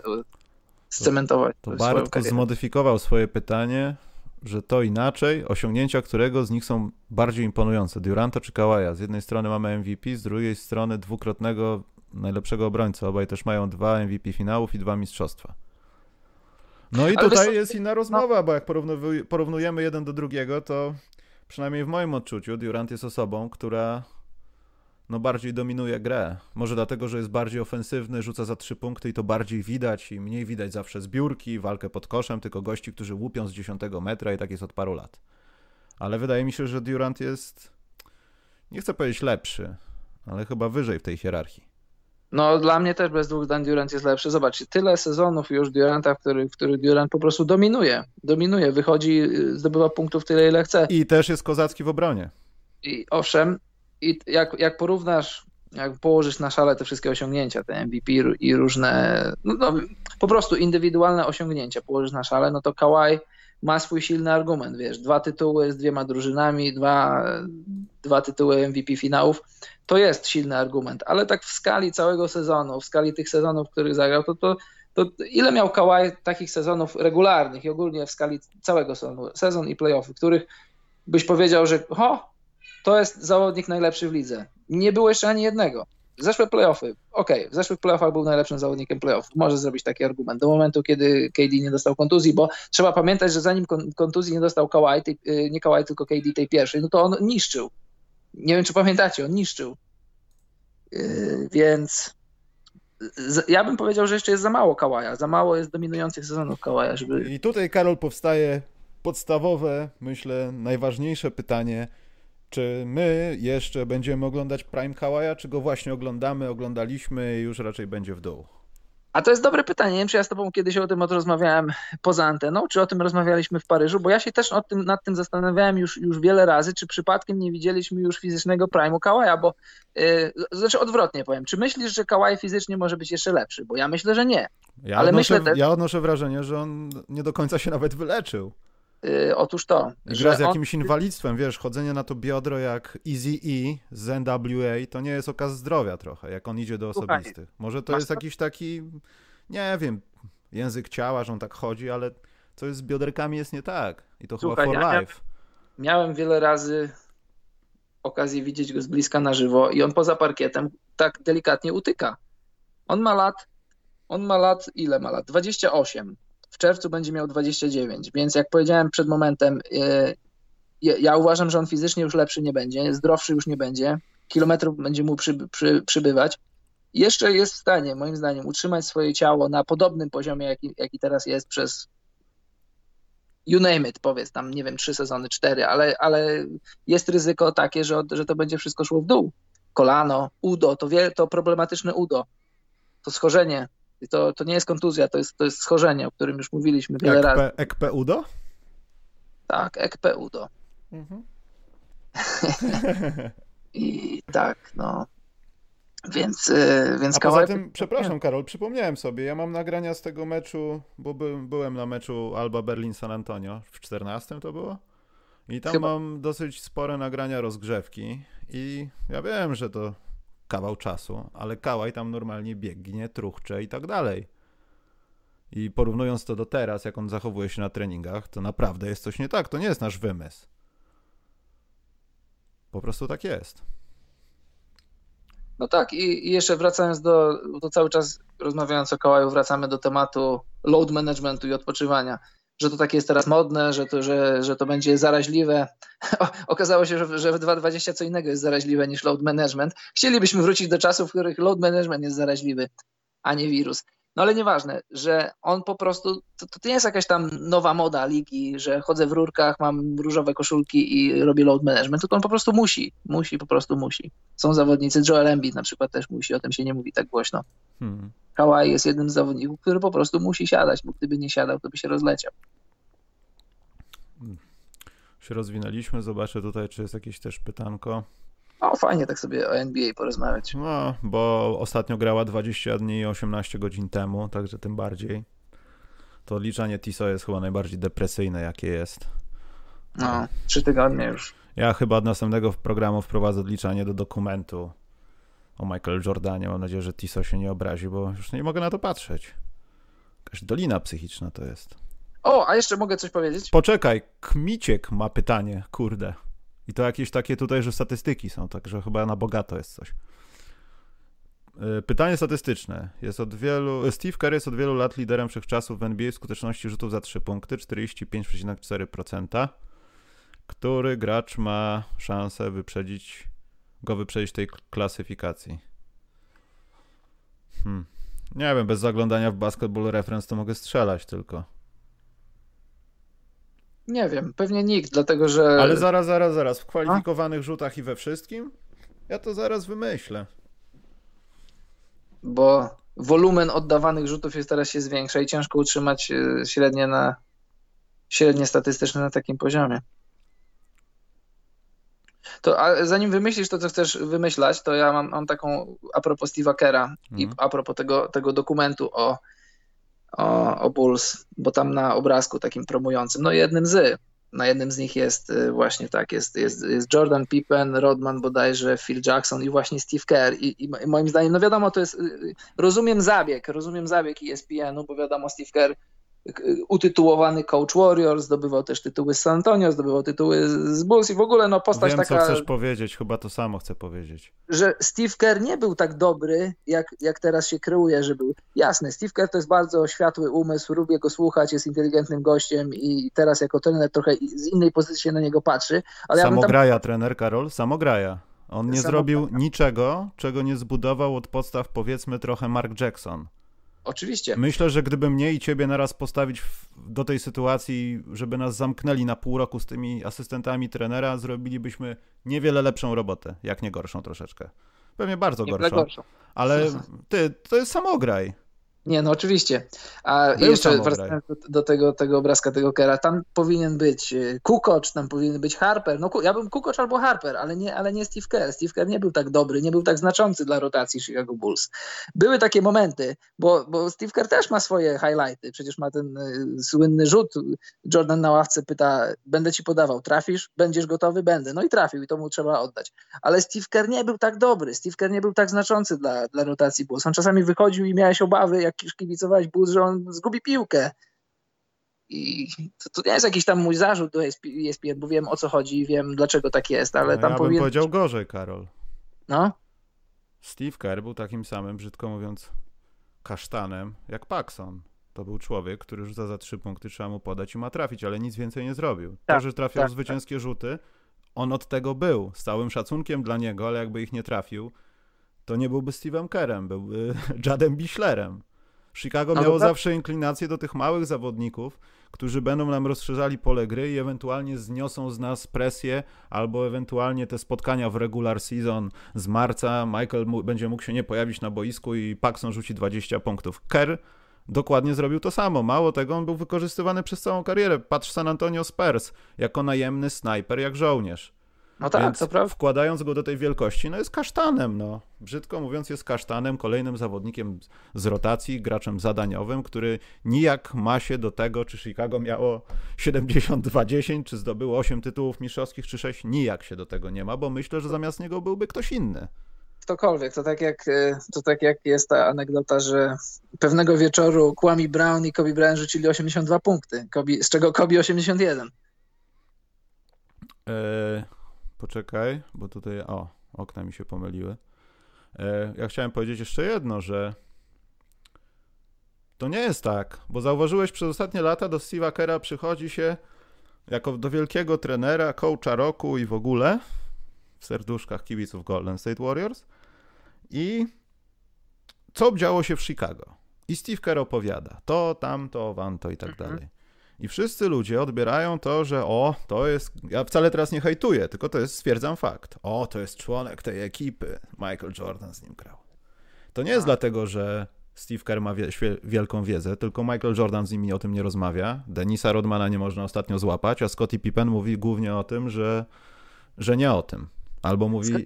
scementować. To Bartku zmodyfikował swoje pytanie, że to inaczej, osiągnięcia którego z nich są bardziej imponujące, Duranta czy Kawhi'a? Z jednej strony mamy MVP, z drugiej strony dwukrotnego najlepszego obrońcę. Obaj też mają 2 MVP finałów i 2 mistrzostwa. No i tutaj jest inna rozmowa, bo jak porównujemy jeden do drugiego, to przynajmniej w moim odczuciu Durant jest osobą, która no bardziej dominuje grę. Może dlatego, że jest bardziej ofensywny, rzuca za 3 punkty i to bardziej widać i mniej widać zawsze zbiórki, walkę pod koszem, tylko gości, którzy łupią z 10 metra i tak jest od paru lat. Ale wydaje mi się, że Durant jest, nie chcę powiedzieć lepszy, ale chyba wyżej w tej hierarchii. No dla mnie też bez dwóch zdań Durant jest lepszy. Zobaczcie, tyle sezonów już Duranta, w których Durant po prostu dominuje, wychodzi, zdobywa punktów tyle ile chce. I też jest kozacki w obronie. I owszem, i jak porównasz, jak położysz na szale te wszystkie osiągnięcia, te MVP i różne, no, po prostu indywidualne osiągnięcia położysz na szale, no to Kawhi ma swój silny argument, wiesz, 2 tytuły z 2 drużynami, 2 tytuły MVP finałów, to jest silny argument, ale tak w skali całego sezonu, w skali tych sezonów, w których zagrał, to ile miał Kawhi takich sezonów regularnych i ogólnie w skali całego sezonu i play-offy, których byś powiedział, że to jest zawodnik najlepszy w lidze. Nie było jeszcze ani jednego. Zeszłe play-offy. Okej, w zeszłych play-offach był najlepszym zawodnikiem play-offów. Może zrobić taki argument. Do momentu, kiedy KD nie dostał kontuzji, bo trzeba pamiętać, że zanim kontuzji nie dostał Kawhi, nie Kawhi, tylko KD tej pierwszej, no to on niszczył. Nie wiem, czy pamiętacie, on niszczył. Więc ja bym powiedział, że jeszcze jest za mało Kawhi'a. Za mało jest dominujących sezonów Kawhi'a. Żeby... I tutaj, Karol, powstaje podstawowe, myślę, najważniejsze pytanie. Czy my jeszcze będziemy oglądać Prime Kawhi'a, czy go właśnie oglądaliśmy i już raczej będzie w dół? A to jest dobre pytanie. Nie wiem, czy ja z tobą kiedyś o tym rozmawiałem poza anteną, czy o tym rozmawialiśmy w Paryżu, bo ja się też nad tym zastanawiałem już wiele razy, czy przypadkiem nie widzieliśmy już fizycznego Prime'u Kawhi'a, bo znaczy odwrotnie powiem. Czy myślisz, że Kawhi fizycznie może być jeszcze lepszy? Bo ja myślę, że nie. Ja odnoszę wrażenie, że on nie do końca się nawet wyleczył. Otóż to. Gra z jakimś inwalidztwem, wiesz, chodzenie na to biodro jak Eazy-E z NWA to nie jest okaz zdrowia trochę, jak on idzie do osobistych. Może to jest jakiś taki, nie wiem, język ciała, że on tak chodzi, ale coś z bioderkami jest nie tak i to chyba for life. Miałem wiele razy okazję widzieć go z bliska na żywo i on poza parkietem tak delikatnie utyka. On ma lat 28. W czerwcu będzie miał 29, więc jak powiedziałem przed momentem, ja uważam, że on fizycznie już lepszy nie będzie, zdrowszy już nie będzie, kilometrów będzie mu przybywać. Jeszcze jest w stanie, moim zdaniem, utrzymać swoje ciało na podobnym poziomie, jaki teraz jest przez you name it, powiedz tam, nie wiem, 3 sezony, 4, ale jest ryzyko takie, że to będzie wszystko szło w dół. Kolano, udo, to problematyczne udo, to schorzenie. To nie jest kontuzja, to jest schorzenie, o którym już mówiliśmy wiele razy. Ekpe udo? Tak, ekpe udo. Mhm. I tak, no. Więc Kawhi... Poza tym, przepraszam Karol, przypomniałem sobie, ja mam nagrania z tego meczu, bo byłem na meczu Alba Berlin San Antonio, w 14 to było? I tam mam dosyć spore nagrania rozgrzewki i ja wiem, że to kawał czasu, ale Kawhi tam normalnie biegnie, truchcze i tak dalej. I porównując to do teraz, jak on zachowuje się na treningach, to naprawdę jest coś nie tak. To nie jest nasz wymysł. Po prostu tak jest. No tak, i jeszcze wracając do cały czas rozmawiając o Kawhi'u, wracamy do tematu load managementu i odpoczywania. że to takie jest teraz modne, że to będzie zaraźliwe. Okazało się, że w 2.20 co innego jest zaraźliwe niż load management. Chcielibyśmy wrócić do czasów, w których load management jest zaraźliwy, a nie wirus. No ale nieważne, że on po prostu, to nie jest jakaś tam nowa moda ligi, że chodzę w rurkach, mam różowe koszulki i robię load management, tylko on po prostu musi. Są zawodnicy, Joel Embiid na przykład też musi, o tym się nie mówi tak głośno. Kawhi jest jednym z zawodników, który po prostu musi siadać, bo gdyby nie siadał, to by się rozleciał. Się rozwinęliśmy, zobaczę tutaj, czy jest jakieś też pytanko. No fajnie tak sobie o NBA porozmawiać. No, bo ostatnio grała 20 dni i 18 godzin temu, także tym bardziej. To liczanie Tissot jest chyba najbardziej depresyjne, jakie jest. No, 3 tygodnie już. Ja chyba od następnego programu wprowadzę liczanie do dokumentu o Michael Jordanie. Mam nadzieję, że Tissot się nie obrazi, bo już nie mogę na to patrzeć. Jakaś dolina psychiczna to jest. O, a jeszcze mogę coś powiedzieć? Poczekaj, Kmiciek ma pytanie, kurde. I to jakieś takie tutaj, że statystyki są, także chyba na bogato jest coś. Pytanie statystyczne. Steve Kerr jest od wielu lat liderem wszechczasów w NBA w skuteczności rzutów za 3 punkty, 45,4%. Który gracz ma szansę wyprzedzić tej klasyfikacji? Nie wiem, bez zaglądania w Basketball Reference to mogę strzelać tylko. Nie wiem, pewnie nikt, dlatego że... Ale zaraz, w kwalifikowanych rzutach i we wszystkim? Ja to zaraz wymyślę. Bo wolumen oddawanych rzutów jest teraz się zwiększa i ciężko utrzymać średnie statystyczne na takim poziomie. To, a zanim wymyślisz to, co chcesz wymyślać, to ja mam taką a propos Steve'a Kerra i a propos tego dokumentu o Bulls, bo tam na obrazku takim promującym, na jednym z nich jest właśnie tak, jest Jordan, Pippen, Rodman bodajże, Phil Jackson i właśnie Steve Kerr i moim zdaniem, no wiadomo, to jest, rozumiem zabieg ESPN-u, bo wiadomo, Steve Kerr utytułowany coach Warriors, zdobywał też tytuły z San Antonio, zdobywał tytuły z Bulls i w ogóle no postać taka... Wiem, co chcesz powiedzieć, chyba to samo chcę powiedzieć. Że Steve Kerr nie był tak dobry, jak teraz się kreuje, że był... Jasne, Steve Kerr to jest bardzo światły umysł, lubię go słuchać, jest inteligentnym gościem i teraz jako trener trochę z innej pozycji się na niego patrzy, ale samograja, trener Karol, samograja. On nie zrobił niczego, czego nie zbudował od podstaw, powiedzmy trochę Mark Jackson. Oczywiście. Myślę, że gdyby mnie i ciebie naraz postawić do tej sytuacji, żeby nas zamknęli na pół roku z tymi asystentami trenera, zrobilibyśmy niewiele lepszą robotę, jak nie gorszą troszeczkę. Pewnie bardzo gorszą. Ale ty, to jest samograj. Nie, no oczywiście. A był jeszcze wracając do tego obrazka, tego Kerra, tam powinien być Kukoc, tam powinien być Harper. No, ja bym Kukoc albo Harper, ale nie Steve Kerr. Steve Kerr nie był tak dobry, nie był tak znaczący dla rotacji Chicago Bulls. Były takie momenty, bo Steve Kerr też ma swoje highlighty. Przecież ma ten słynny rzut. Jordan na ławce pyta, będę ci podawał, trafisz? Będziesz gotowy? Będę. No i trafił i to mu trzeba oddać. Ale Steve Kerr nie był tak dobry, Steve Kerr nie był tak znaczący dla rotacji Bulls. On czasami wychodził i miałeś obawy, jak kibicowałeś Bulls, że on zgubi piłkę. I to nie jest jakiś tam mój zarzut do ESPN, bo wiem, o co chodzi i wiem, dlaczego tak jest, ale tam ja bym powiedział gorzej, Karol. No? Steve Kerr był takim samym, brzydko mówiąc, kasztanem jak Paxson. To był człowiek, który rzuca za 3 punkty, trzeba mu podać i ma trafić, ale nic więcej nie zrobił. Tak, to, że trafiał zwycięskie rzuty, on od tego był. Z całym szacunkiem dla niego, ale jakby ich nie trafił, to nie byłby Steve'em Kerrem, byłby Jadem Bichlerem. Chicago miało zawsze inklinację do tych małych zawodników, którzy będą nam rozszerzali pole gry i ewentualnie zniosą z nas presję, albo ewentualnie te spotkania w regular season z marca. Michael będzie mógł się nie pojawić na boisku i Paxson rzuci 20 punktów. Kerr dokładnie zrobił to samo. Mało tego, on był wykorzystywany przez całą karierę. Patrz San Antonio Spurs, jako najemny snajper, jak żołnierz. No tak, więc to prawda. Wkładając go do tej wielkości, no jest kasztanem, no. Brzydko mówiąc, jest kasztanem, kolejnym zawodnikiem z rotacji, graczem zadaniowym, który nijak ma się do tego, czy Chicago miało 70-20, czy zdobyło 8 tytułów mistrzowskich, czy 6, nijak się do tego nie ma, bo myślę, że zamiast niego byłby ktoś inny. Ktokolwiek. To tak jak jest ta anegdota, że pewnego wieczoru Kwame Brown i Kobe Bryant rzucili 82 punkty, z czego Kobe 81. Poczekaj, bo tutaj okna mi się pomyliły. Ja chciałem powiedzieć jeszcze jedno, że To nie jest tak, bo zauważyłeś, przez ostatnie lata do Steve'a Kerra przychodzi się jako do wielkiego trenera, coacha roku i w ogóle w serduszkach kibiców Golden State Warriors. I co działo się w Chicago? I Steve Kerr opowiada to, tamto, wanto i tak dalej. I wszyscy ludzie odbierają to, że o, to jest, ja wcale teraz nie hejtuję, tylko to jest, stwierdzam fakt. O, to jest członek tej ekipy, Michael Jordan z nim grał. To nie jest dlatego, że Steve Kerr ma wielką wiedzę, tylko Michael Jordan z nimi o tym nie rozmawia. Denisa Rodmana nie można ostatnio złapać, a Scottie Pippen mówi głównie o tym, że nie o tym. Albo mówi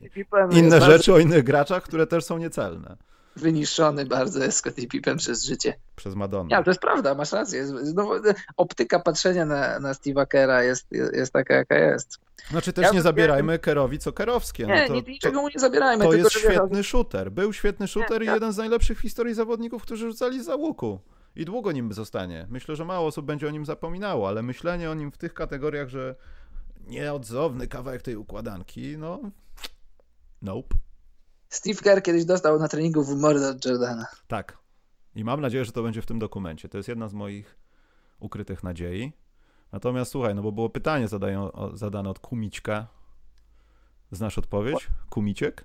inne rzeczy o innych graczach, które też są niecelne. Wyniszczony bardzo jest Scottie Pippen przez życie. Przez Madonnę. Ja, to jest prawda, masz rację. Znowu, optyka patrzenia na Steve'a Kerra jest taka, jaka jest. Znaczy też nie zabierajmy Kerrowi co kerowskie. Nie, no to, niczego mu nie zabierajmy. To jest świetny shooter. Był świetny shooter i jeden z najlepszych w historii zawodników, którzy rzucali za łuku. I długo nim zostanie. Myślę, że mało osób będzie o nim zapominało, ale myślenie o nim w tych kategoriach, że nieodzowny kawałek tej układanki, no nope. Steve Kerr kiedyś dostał na treningu w mordę od Jordana. Tak. I mam nadzieję, że to będzie w tym dokumencie. To jest jedna z moich ukrytych nadziei. Natomiast słuchaj, no bo było pytanie zadane od Kumiczka. Znasz odpowiedź? Kumiciek?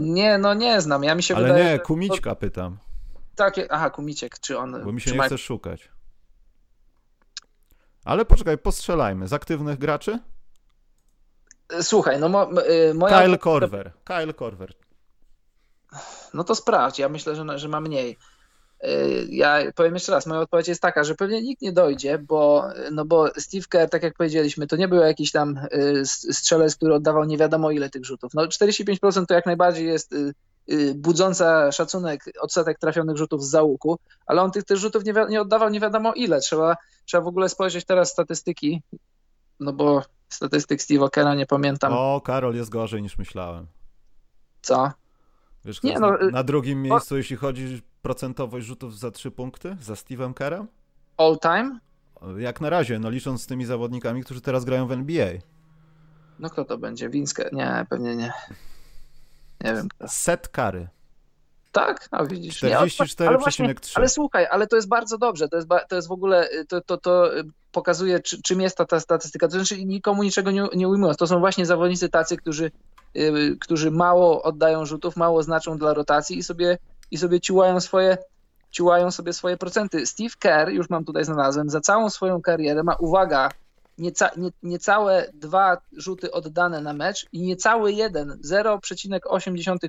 Nie, no nie znam. Ja mi się wydaje, nie, Kumiczka to... pytam. Tak, aha, Kumiciek. Czy on... Bo mi się nie chce szukać. Ale poczekaj, postrzelajmy. Z aktywnych graczy? Słuchaj, no moja... Kyle Korver. No to sprawdź, ja myślę, że ma mniej. Ja powiem jeszcze raz, moja odpowiedź jest taka, że pewnie nikt nie dojdzie, bo Steve Kerr, tak jak powiedzieliśmy, to nie był jakiś tam strzelec, który oddawał nie wiadomo ile tych rzutów. No 45% to jak najbardziej jest budząca szacunek odsetek trafionych rzutów z za łuku, ale on tych rzutów nie oddawał nie wiadomo ile. Trzeba w ogóle spojrzeć teraz statystyki, no bo statystyk Steve'a Kerra nie pamiętam. O, Karol, jest gorzej niż myślałem. Co? Wiesz, nie, no, na drugim miejscu, jeśli chodzi o procentowość rzutów za 3 punkty, za Steve'em Kerrem? All time? Jak na razie, no licząc z tymi zawodnikami, którzy teraz grają w NBA. No kto to będzie? Winska? Nie, pewnie nie. Nie wiem. Kto. Set Curry. Tak? A widzisz. 44,3. Ale słuchaj, ale to jest bardzo dobrze. To jest w ogóle, to pokazuje, czym jest ta statystyka. To znaczy nikomu niczego nie ujmując. To są właśnie zawodnicy tacy, którzy mało oddają rzutów, mało znaczą dla rotacji i sobie ciułają sobie swoje procenty. Steve Kerr, już mam tutaj znalazłem, za całą swoją karierę ma, uwaga, niecałe 2 rzuty oddane na mecz i niecały 1, 0,8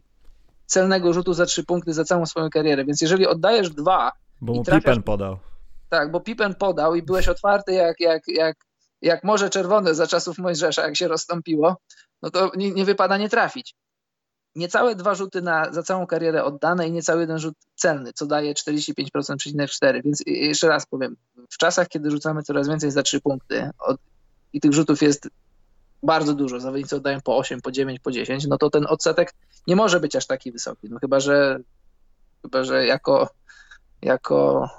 celnego rzutu za 3 punkty za całą swoją karierę. Więc jeżeli oddajesz 2... Bo mu Pippen podał. Tak, bo Pippen podał i byłeś otwarty jak Morze Czerwone za czasów Mojżesza, jak się rozstąpiło, no to nie wypada nie trafić. Niecałe 2 rzuty za całą karierę oddane i niecały 1 rzut celny, co daje 45,4%. Więc jeszcze raz powiem, w czasach, kiedy rzucamy coraz więcej za 3 punkty i tych rzutów jest bardzo dużo, zawodnicy oddają po 8, po 9, po 10, no to ten odsetek nie może być aż taki wysoki. No chyba że jako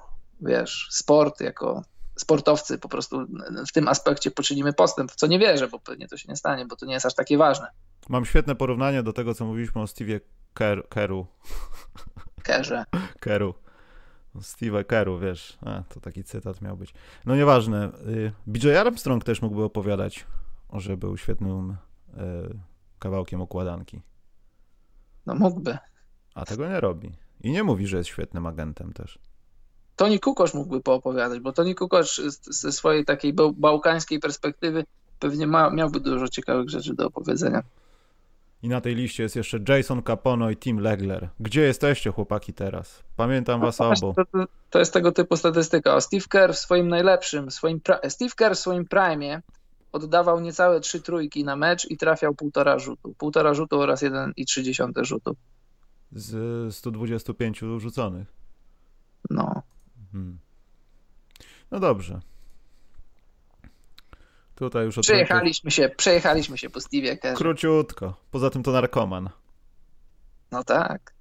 wiesz, sport, jako sportowcy po prostu w tym aspekcie poczynimy postęp, w co nie wierzę, bo pewnie to się nie stanie, bo to nie jest aż takie ważne. Mam świetne porównanie do tego, co mówiliśmy o Steve'ie Kerru. Kerru. Steve'a Kerru, wiesz. A, to taki cytat miał być. No nieważne. BJ Armstrong też mógłby opowiadać, że był świetnym kawałkiem układanki. No mógłby. A tego nie robi. I nie mówi, że jest świetnym agentem też. Toni Kukoc mógłby poopowiadać, bo Toni Kukoc ze swojej takiej bałkańskiej perspektywy pewnie miałby dużo ciekawych rzeczy do opowiedzenia. I na tej liście jest jeszcze Jason Capono i Tim Legler. Gdzie jesteście, chłopaki, teraz? Pamiętam was obu. To jest tego typu statystyka. O, Steve Kerr w swoim najlepszym, Steve Kerr w swoim prime oddawał niecałe 3 trójki na mecz i trafiał 1,5 rzutu. 1,5 rzutu oraz 1,3 rzutu. Z 125 rzuconych. No. No dobrze. Tutaj już Przejechaliśmy się po Steve'ie Kerrze. Króciutko. Poza tym to narkoman. No tak.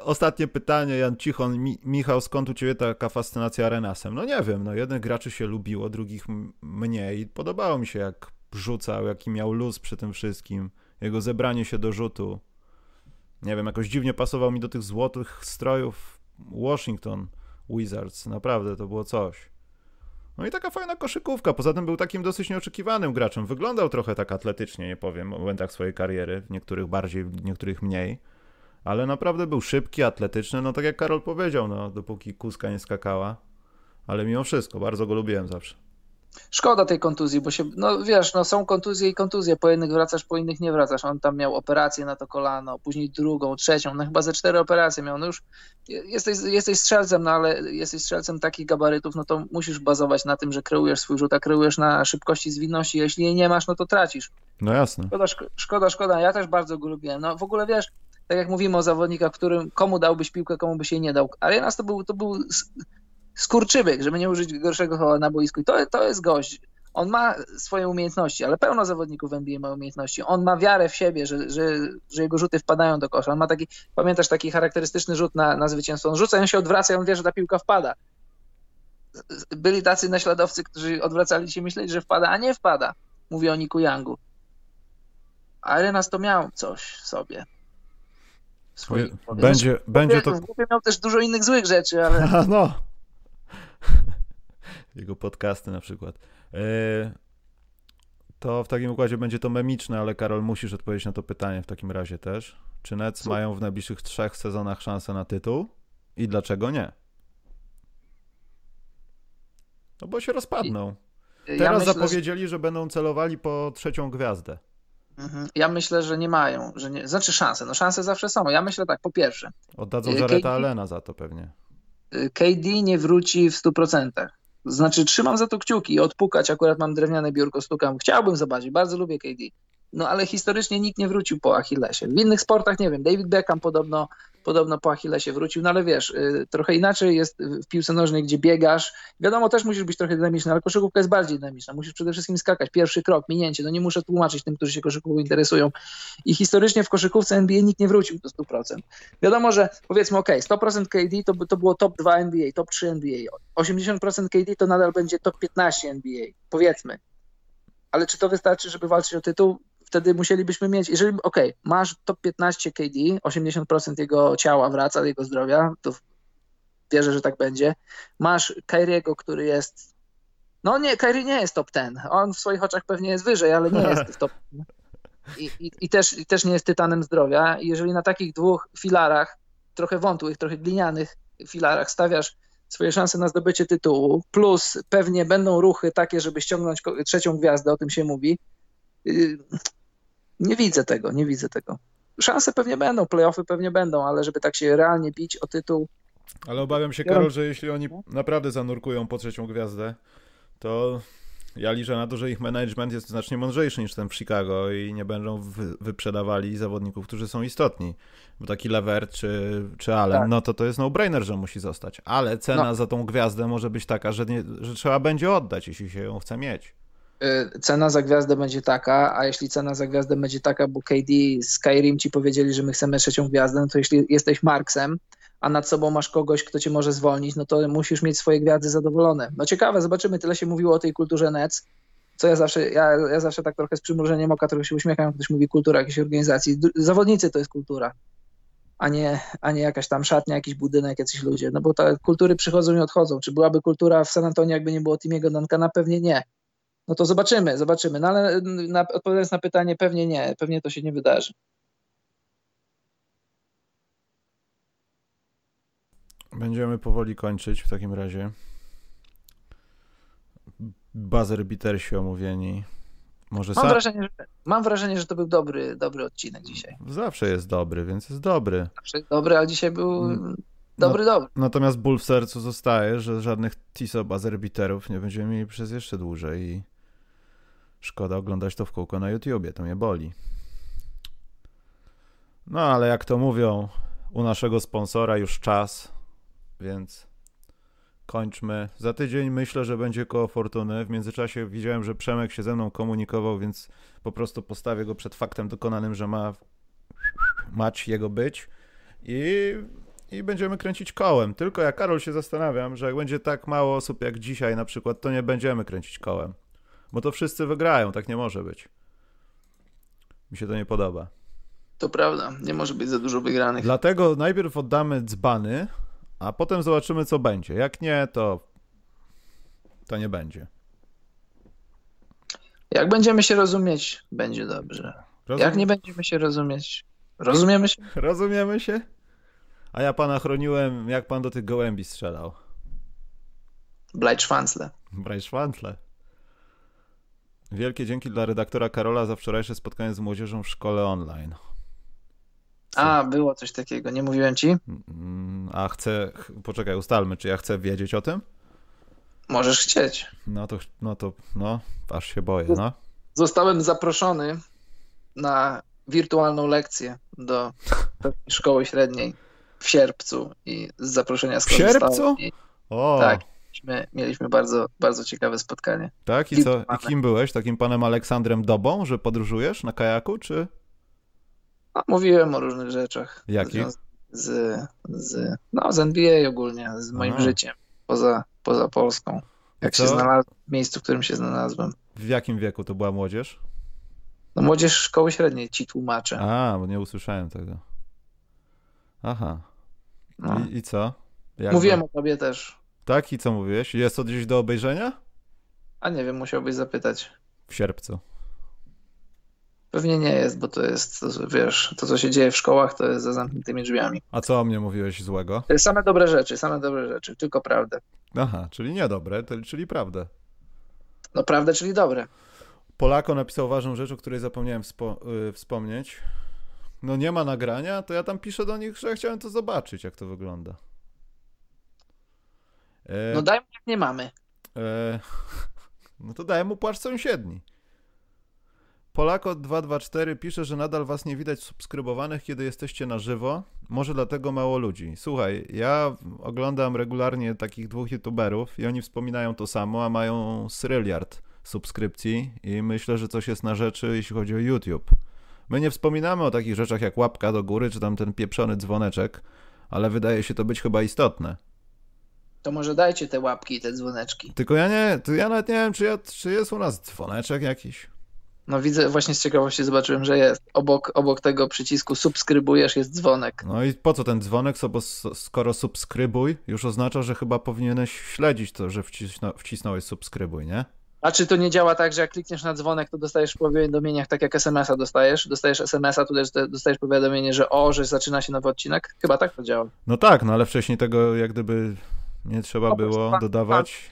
Ostatnie pytanie, Jan Cichon. Michał, skąd u ciebie taka fascynacja Arenasem? No nie wiem, no jednych graczy się lubiło, drugich mniej. Podobało mi się, jak rzucał, jaki miał luz przy tym wszystkim. Jego zebranie się do rzutu. Nie wiem, jakoś dziwnie pasował mi do tych złotych strojów Washington Wizards, naprawdę to było coś. No i taka fajna koszykówka, poza tym był takim dosyć nieoczekiwanym graczem, wyglądał trochę tak atletycznie, nie powiem, w momentach swojej kariery, w niektórych bardziej, w niektórych mniej, ale naprawdę był szybki, atletyczny, no tak jak Karol powiedział, no dopóki kózka nie skakała, ale mimo wszystko, bardzo go lubiłem zawsze. Szkoda tej kontuzji, bo się, no wiesz, no są kontuzje i kontuzje, po jednych wracasz, po innych nie wracasz. On tam miał operację na to kolano, później drugą, trzecią, no chyba ze 4 operacje miał. No już jesteś strzelcem, no ale jesteś strzelcem takich gabarytów, no to musisz bazować na tym, że kreujesz swój rzut, a kreujesz na szybkości, zwinności. Jeśli jej nie masz, no to tracisz. No jasne. Szkoda, ja też bardzo go lubiłem. No w ogóle wiesz, tak jak mówimy o zawodnikach, którym komu dałbyś piłkę, komu byś jej nie dał. Arenas to był skurczybyk, żeby nie użyć gorszego na boisku. I to jest gość. On ma swoje umiejętności, ale pełno zawodników w NBA ma umiejętności. On ma wiarę w siebie, że jego rzuty wpadają do kosza. On ma taki, pamiętasz, taki charakterystyczny rzut na zwycięstwo. On rzuca, on się odwraca i on wie, że ta piłka wpada. Byli tacy naśladowcy, którzy odwracali się myśleć, że wpada, a nie wpada. Mówię o Niku Youngu. Arenas to miał coś w sobie. Będzie to... W głowie miał też dużo innych złych rzeczy, ale... No. Jego podcasty na przykład. To w takim układzie będzie to memiczne, ale Karol, musisz odpowiedzieć na to pytanie w takim razie też. Czy Nets mają w najbliższych 3 sezonach szansę na tytuł i dlaczego nie? No bo się rozpadną. Teraz zapowiedzieli, że będą celowali po 3 gwiazdę. Ja myślę, że nie mają. Że nie... Znaczy szanse. No szanse zawsze są. Ja myślę tak, po pierwsze. Oddadzą Jarretta Allena za to pewnie. KD nie wróci w 100%. Znaczy trzymam za to kciuki i odpukać, akurat mam drewniane biurko, stukam. Chciałbym zobaczyć, bardzo lubię KD. No ale historycznie nikt nie wrócił po Achillesie. W innych sportach nie wiem, David Beckham podobno po Achillesie wrócił, no ale wiesz, trochę inaczej jest w piłce nożnej, gdzie biegasz. Wiadomo, też musisz być trochę dynamiczny, ale koszykówka jest bardziej dynamiczna. Musisz przede wszystkim skakać, pierwszy krok, minięcie. No nie muszę tłumaczyć tym, którzy się koszykówką interesują. I historycznie w koszykówce NBA nikt nie wrócił do 100%. Wiadomo, że powiedzmy, okej, 100% KD to było top 2 NBA, top 3 NBA. 80% KD to nadal będzie top 15 NBA, powiedzmy. Ale czy to wystarczy, żeby walczyć o tytuł? Wtedy musielibyśmy mieć, jeżeli, masz top 15 KD, 80% jego ciała wraca, jego zdrowia, to wierzę, że tak będzie. Masz Kyriego, który jest, no nie, Kyrie nie jest top 10, on w swoich oczach pewnie jest wyżej, ale nie jest w top 10. I też nie jest tytanem zdrowia. I jeżeli na takich 2 filarach, trochę wątłych, trochę glinianych filarach stawiasz swoje szanse na zdobycie tytułu, plus pewnie będą ruchy takie, żeby ściągnąć 3 gwiazdę, o tym się mówi, nie widzę tego. Szanse pewnie będą, play-offy pewnie będą, ale żeby tak się realnie bić o tytuł... Ale obawiam się, Karol, że jeśli oni naprawdę zanurkują po 3 gwiazdę, to ja liczę na to, że ich management jest znacznie mądrzejszy niż ten w Chicago i nie będą wyprzedawali zawodników, którzy są istotni. Bo taki Levert czy Allen, tak. No to jest no-brainer, że musi zostać. Ale cena za tą gwiazdę może być taka, że trzeba będzie oddać, jeśli się ją chce mieć. Cena za gwiazdę będzie taka, a jeśli cena za gwiazdę będzie taka, bo KD z Skyrim ci powiedzieli, że my chcemy 3 gwiazdę, no to jeśli jesteś Marksem, a nad sobą masz kogoś, kto cię może zwolnić, no to musisz mieć swoje gwiazdy zadowolone. No ciekawe, zobaczymy, tyle się mówiło o tej kulturze Nets, co ja zawsze tak trochę z przymrużeniem oka trochę się uśmiecham, ktoś mówi kultura jakiejś organizacji. Zawodnicy to jest kultura, a nie jakaś tam szatnia, jakiś budynek, jacyś ludzie, no bo te kultury przychodzą i odchodzą. Czy byłaby kultura w San Antonio, jakby nie było Timiego Duncana? Pewnie nie. No to zobaczymy. No ale odpowiadając na pytanie, pewnie nie. Pewnie to się nie wydarzy. Będziemy powoli kończyć w takim razie. Buzzer bittersi omówieni. Może mam wrażenie, że to był dobry odcinek dzisiaj. Zawsze jest dobry, więc jest dobry. Zawsze jest dobry, ale dzisiaj był... Dobry. Natomiast ból w sercu zostaje, że żadnych Tissot buzzer biterów nie będziemy mieli przez jeszcze dłużej i szkoda oglądać to w kółko na YouTubie, to mnie boli. No ale jak to mówią, u naszego sponsora już czas, więc kończmy. Za tydzień myślę, że będzie koło fortuny. W międzyczasie widziałem, że Przemek się ze mną komunikował, więc po prostu postawię go przed faktem dokonanym, że mać jego być i będziemy kręcić kołem. Tylko ja, Karol, się zastanawiam, że jak będzie tak mało osób jak dzisiaj na przykład, to nie będziemy kręcić kołem. Bo to wszyscy wygrają, tak nie może być. Mi się to nie podoba. To prawda, nie może być za dużo wygranych. Dlatego najpierw oddamy dzbany, a potem zobaczymy, co będzie. Jak nie, to nie będzie. Jak będziemy się rozumieć, będzie dobrze. Jak nie będziemy się rozumieć, rozumiemy się? Rozumiemy się? A ja pana chroniłem, jak pan do tych gołębi strzelał. Blajszwantle. Wielkie dzięki dla redaktora Karola za wczorajsze spotkanie z młodzieżą w szkole online. Co? A, było coś takiego, nie mówiłem ci? A chcę, poczekaj, ustalmy, czy ja chcę wiedzieć o tym? Możesz chcieć. No to, aż się boję, no. Zostałem zaproszony na wirtualną lekcję do szkoły średniej w sierpcu i z zaproszenia skorzystałem. W sierpcu? O. Tak. Mieliśmy bardzo, bardzo ciekawe spotkanie. Tak? I co? I kim byłeś? Takim panem Aleksandrem Dobą, że podróżujesz na kajaku, czy? No, mówiłem o różnych rzeczach. Jakich? Z NBA ogólnie, z moim życiem, poza Polską. Jak się znalazłem w miejscu, w którym się znalazłem. W jakim wieku to była młodzież? No, młodzież szkoły średniej, ci tłumaczę. A, bo nie usłyszałem tego. Aha. No. I co? Jak mówiłem o tobie też. Tak? I co mówiłeś? Jest to gdzieś do obejrzenia? A nie wiem, musiałbyś zapytać. W sierpcu. Pewnie nie jest, bo to jest, wiesz, to co się dzieje w szkołach, to jest za zamkniętymi drzwiami. A co o mnie mówiłeś złego? Same dobre rzeczy, tylko prawdę. Aha, czyli niedobre, czyli prawdę. No prawdę, czyli dobre. Polako napisał ważną rzecz, o której zapomniałem wspomnieć. No nie ma nagrania, to ja tam piszę do nich, że chciałem to zobaczyć, jak to wygląda. No daj mu, jak nie mamy. No to daj mu płaszcz sąsiedni. Polako 224 pisze, że nadal was nie widać subskrybowanych, kiedy jesteście na żywo. Może dlatego mało ludzi. Słuchaj, ja oglądam regularnie takich dwóch youtuberów i oni wspominają to samo, a mają sryliard subskrypcji i myślę, że coś jest na rzeczy, jeśli chodzi o YouTube. My nie wspominamy o takich rzeczach jak łapka do góry, czy tam ten pieprzony dzwoneczek, ale wydaje się to być chyba istotne. To może dajcie te łapki i te dzwoneczki. Tylko ja nawet nie wiem, czy jest u nas dzwoneczek jakiś. No widzę, właśnie z ciekawości zobaczyłem, że jest. Obok tego przycisku subskrybujesz jest dzwonek. No i po co ten dzwonek? Bo skoro subskrybuj, już oznacza, że chyba powinieneś śledzić to, że wcisnąłeś subskrybuj, nie? A czy to nie działa tak, że jak klikniesz na dzwonek, to dostajesz w powiadomieniach, tak jak SMS-a dostajesz? Dostajesz SMS-a, tu też dostajesz powiadomienie, że zaczyna się nowy odcinek? Chyba tak to działa. No tak, no ale wcześniej tego jak gdyby... Nie trzeba było dodawać.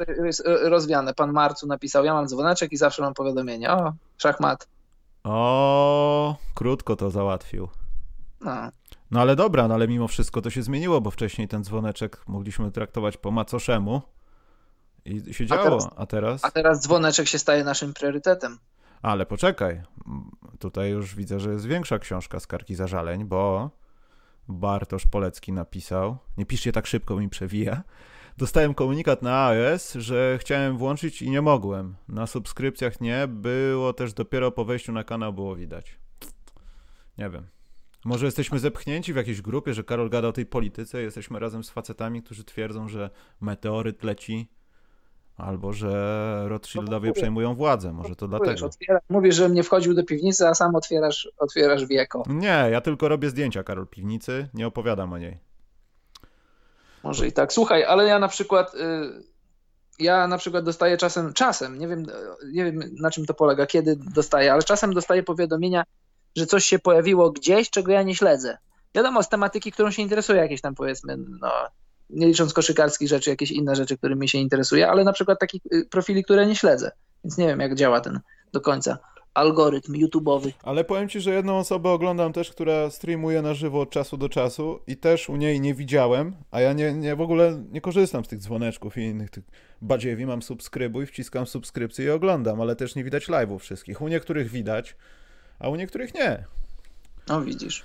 Rozwiane. Pan Marcu napisał, ja mam dzwoneczek i zawsze mam powiadomienie. O, szachmat. O, krótko to załatwił. No ale dobra, no ale mimo wszystko to się zmieniło, bo wcześniej ten dzwoneczek mogliśmy traktować po macoszemu i się działo. A teraz dzwoneczek się staje naszym priorytetem. Ale poczekaj, tutaj już widzę, że jest większa książka Skargi Zażaleń, bo Bartosz Polecki napisał, nie piszcie tak szybko, mi przewija. Dostałem komunikat na iOS, że chciałem włączyć i nie mogłem. Na subskrypcjach nie, było też dopiero po wejściu na kanał było widać. Nie wiem. Może jesteśmy zepchnięci w jakiejś grupie, że Karol gada o tej polityce, jesteśmy razem z facetami, którzy twierdzą, że meteoryt leci albo że Rothschildowie przejmują władzę. Może to dlatego. Mówisz, że mnie wchodził do piwnicy, a sam otwierasz wieko. Nie, ja tylko robię zdjęcia, Karol, piwnicy, nie opowiadam o niej. Może i tak. Słuchaj, ale ja na przykład dostaję czasem, nie wiem na czym to polega, kiedy dostaję, ale czasem dostaję powiadomienia, że coś się pojawiło gdzieś, czego ja nie śledzę. Wiadomo, z tematyki, którą się interesuje, jakieś tam powiedzmy, no nie licząc koszykarskich rzeczy, jakieś inne rzeczy, którymi się interesuje, ale na przykład takich profili, które nie śledzę. Więc nie wiem, jak działa ten do końca algorytm YouTube'owy. Ale powiem ci, że jedną osobę oglądam też, która streamuje na żywo od czasu do czasu i też u niej nie widziałem, a ja nie w ogóle nie korzystam z tych dzwoneczków i innych tych badziewi, mam subskrybuj, wciskam subskrypcję i oglądam, ale też nie widać live'ów wszystkich. U niektórych widać, a u niektórych nie. No widzisz.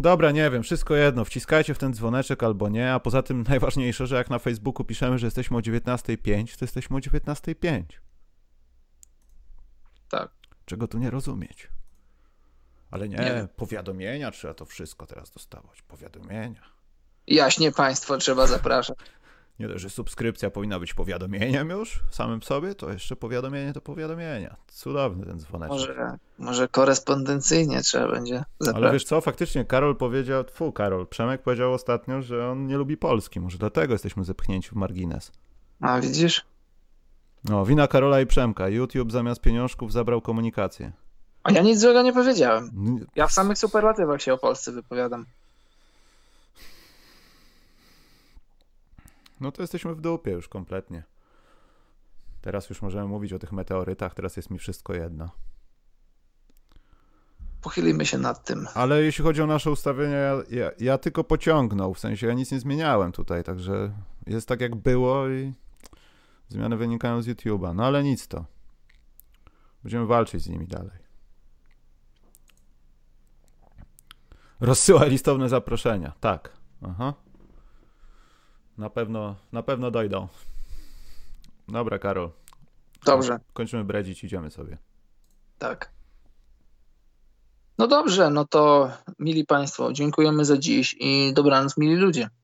Dobra, nie wiem, wszystko jedno, wciskajcie w ten dzwoneczek albo nie, a poza tym najważniejsze, że jak na Facebooku piszemy, że jesteśmy o 19:05, to jesteśmy o 19:05. Tak. Czego tu nie rozumieć. Ale nie powiadomienia trzeba to wszystko teraz dostawać. Powiadomienia. Jaśnie państwo trzeba zapraszać. Nie dość, że subskrypcja powinna być powiadomieniem już w samym sobie, to jeszcze powiadomienie to powiadomienia. Cudowny ten dzwoneczek. Może korespondencyjnie trzeba będzie zapraszać. Ale wiesz co, faktycznie Przemek powiedział ostatnio, że on nie lubi Polski, może dlatego jesteśmy zepchnięci w margines. A widzisz? No, wina Karola i Przemka. YouTube zamiast pieniążków zabrał komunikację. A ja nic złego nie powiedziałem. Ja w samych superlatywach się o Polsce wypowiadam. No to jesteśmy w dupie już kompletnie. Teraz już możemy mówić o tych meteorytach, teraz jest mi wszystko jedno. Pochylimy się nad tym. Ale jeśli chodzi o nasze ustawienia, ja tylko pociągnął, w sensie ja nic nie zmieniałem tutaj, także jest tak jak było i zmiany wynikają z YouTube'a. No ale nic to. Będziemy walczyć z nimi dalej. Rozsyłaj listowne zaproszenia. Tak. Aha. Na pewno dojdą. Dobra, Karol. Dobrze. Kończymy bredzić, idziemy sobie. Tak. No dobrze, no to mili Państwo, dziękujemy za dziś i dobranoc, mili ludzie.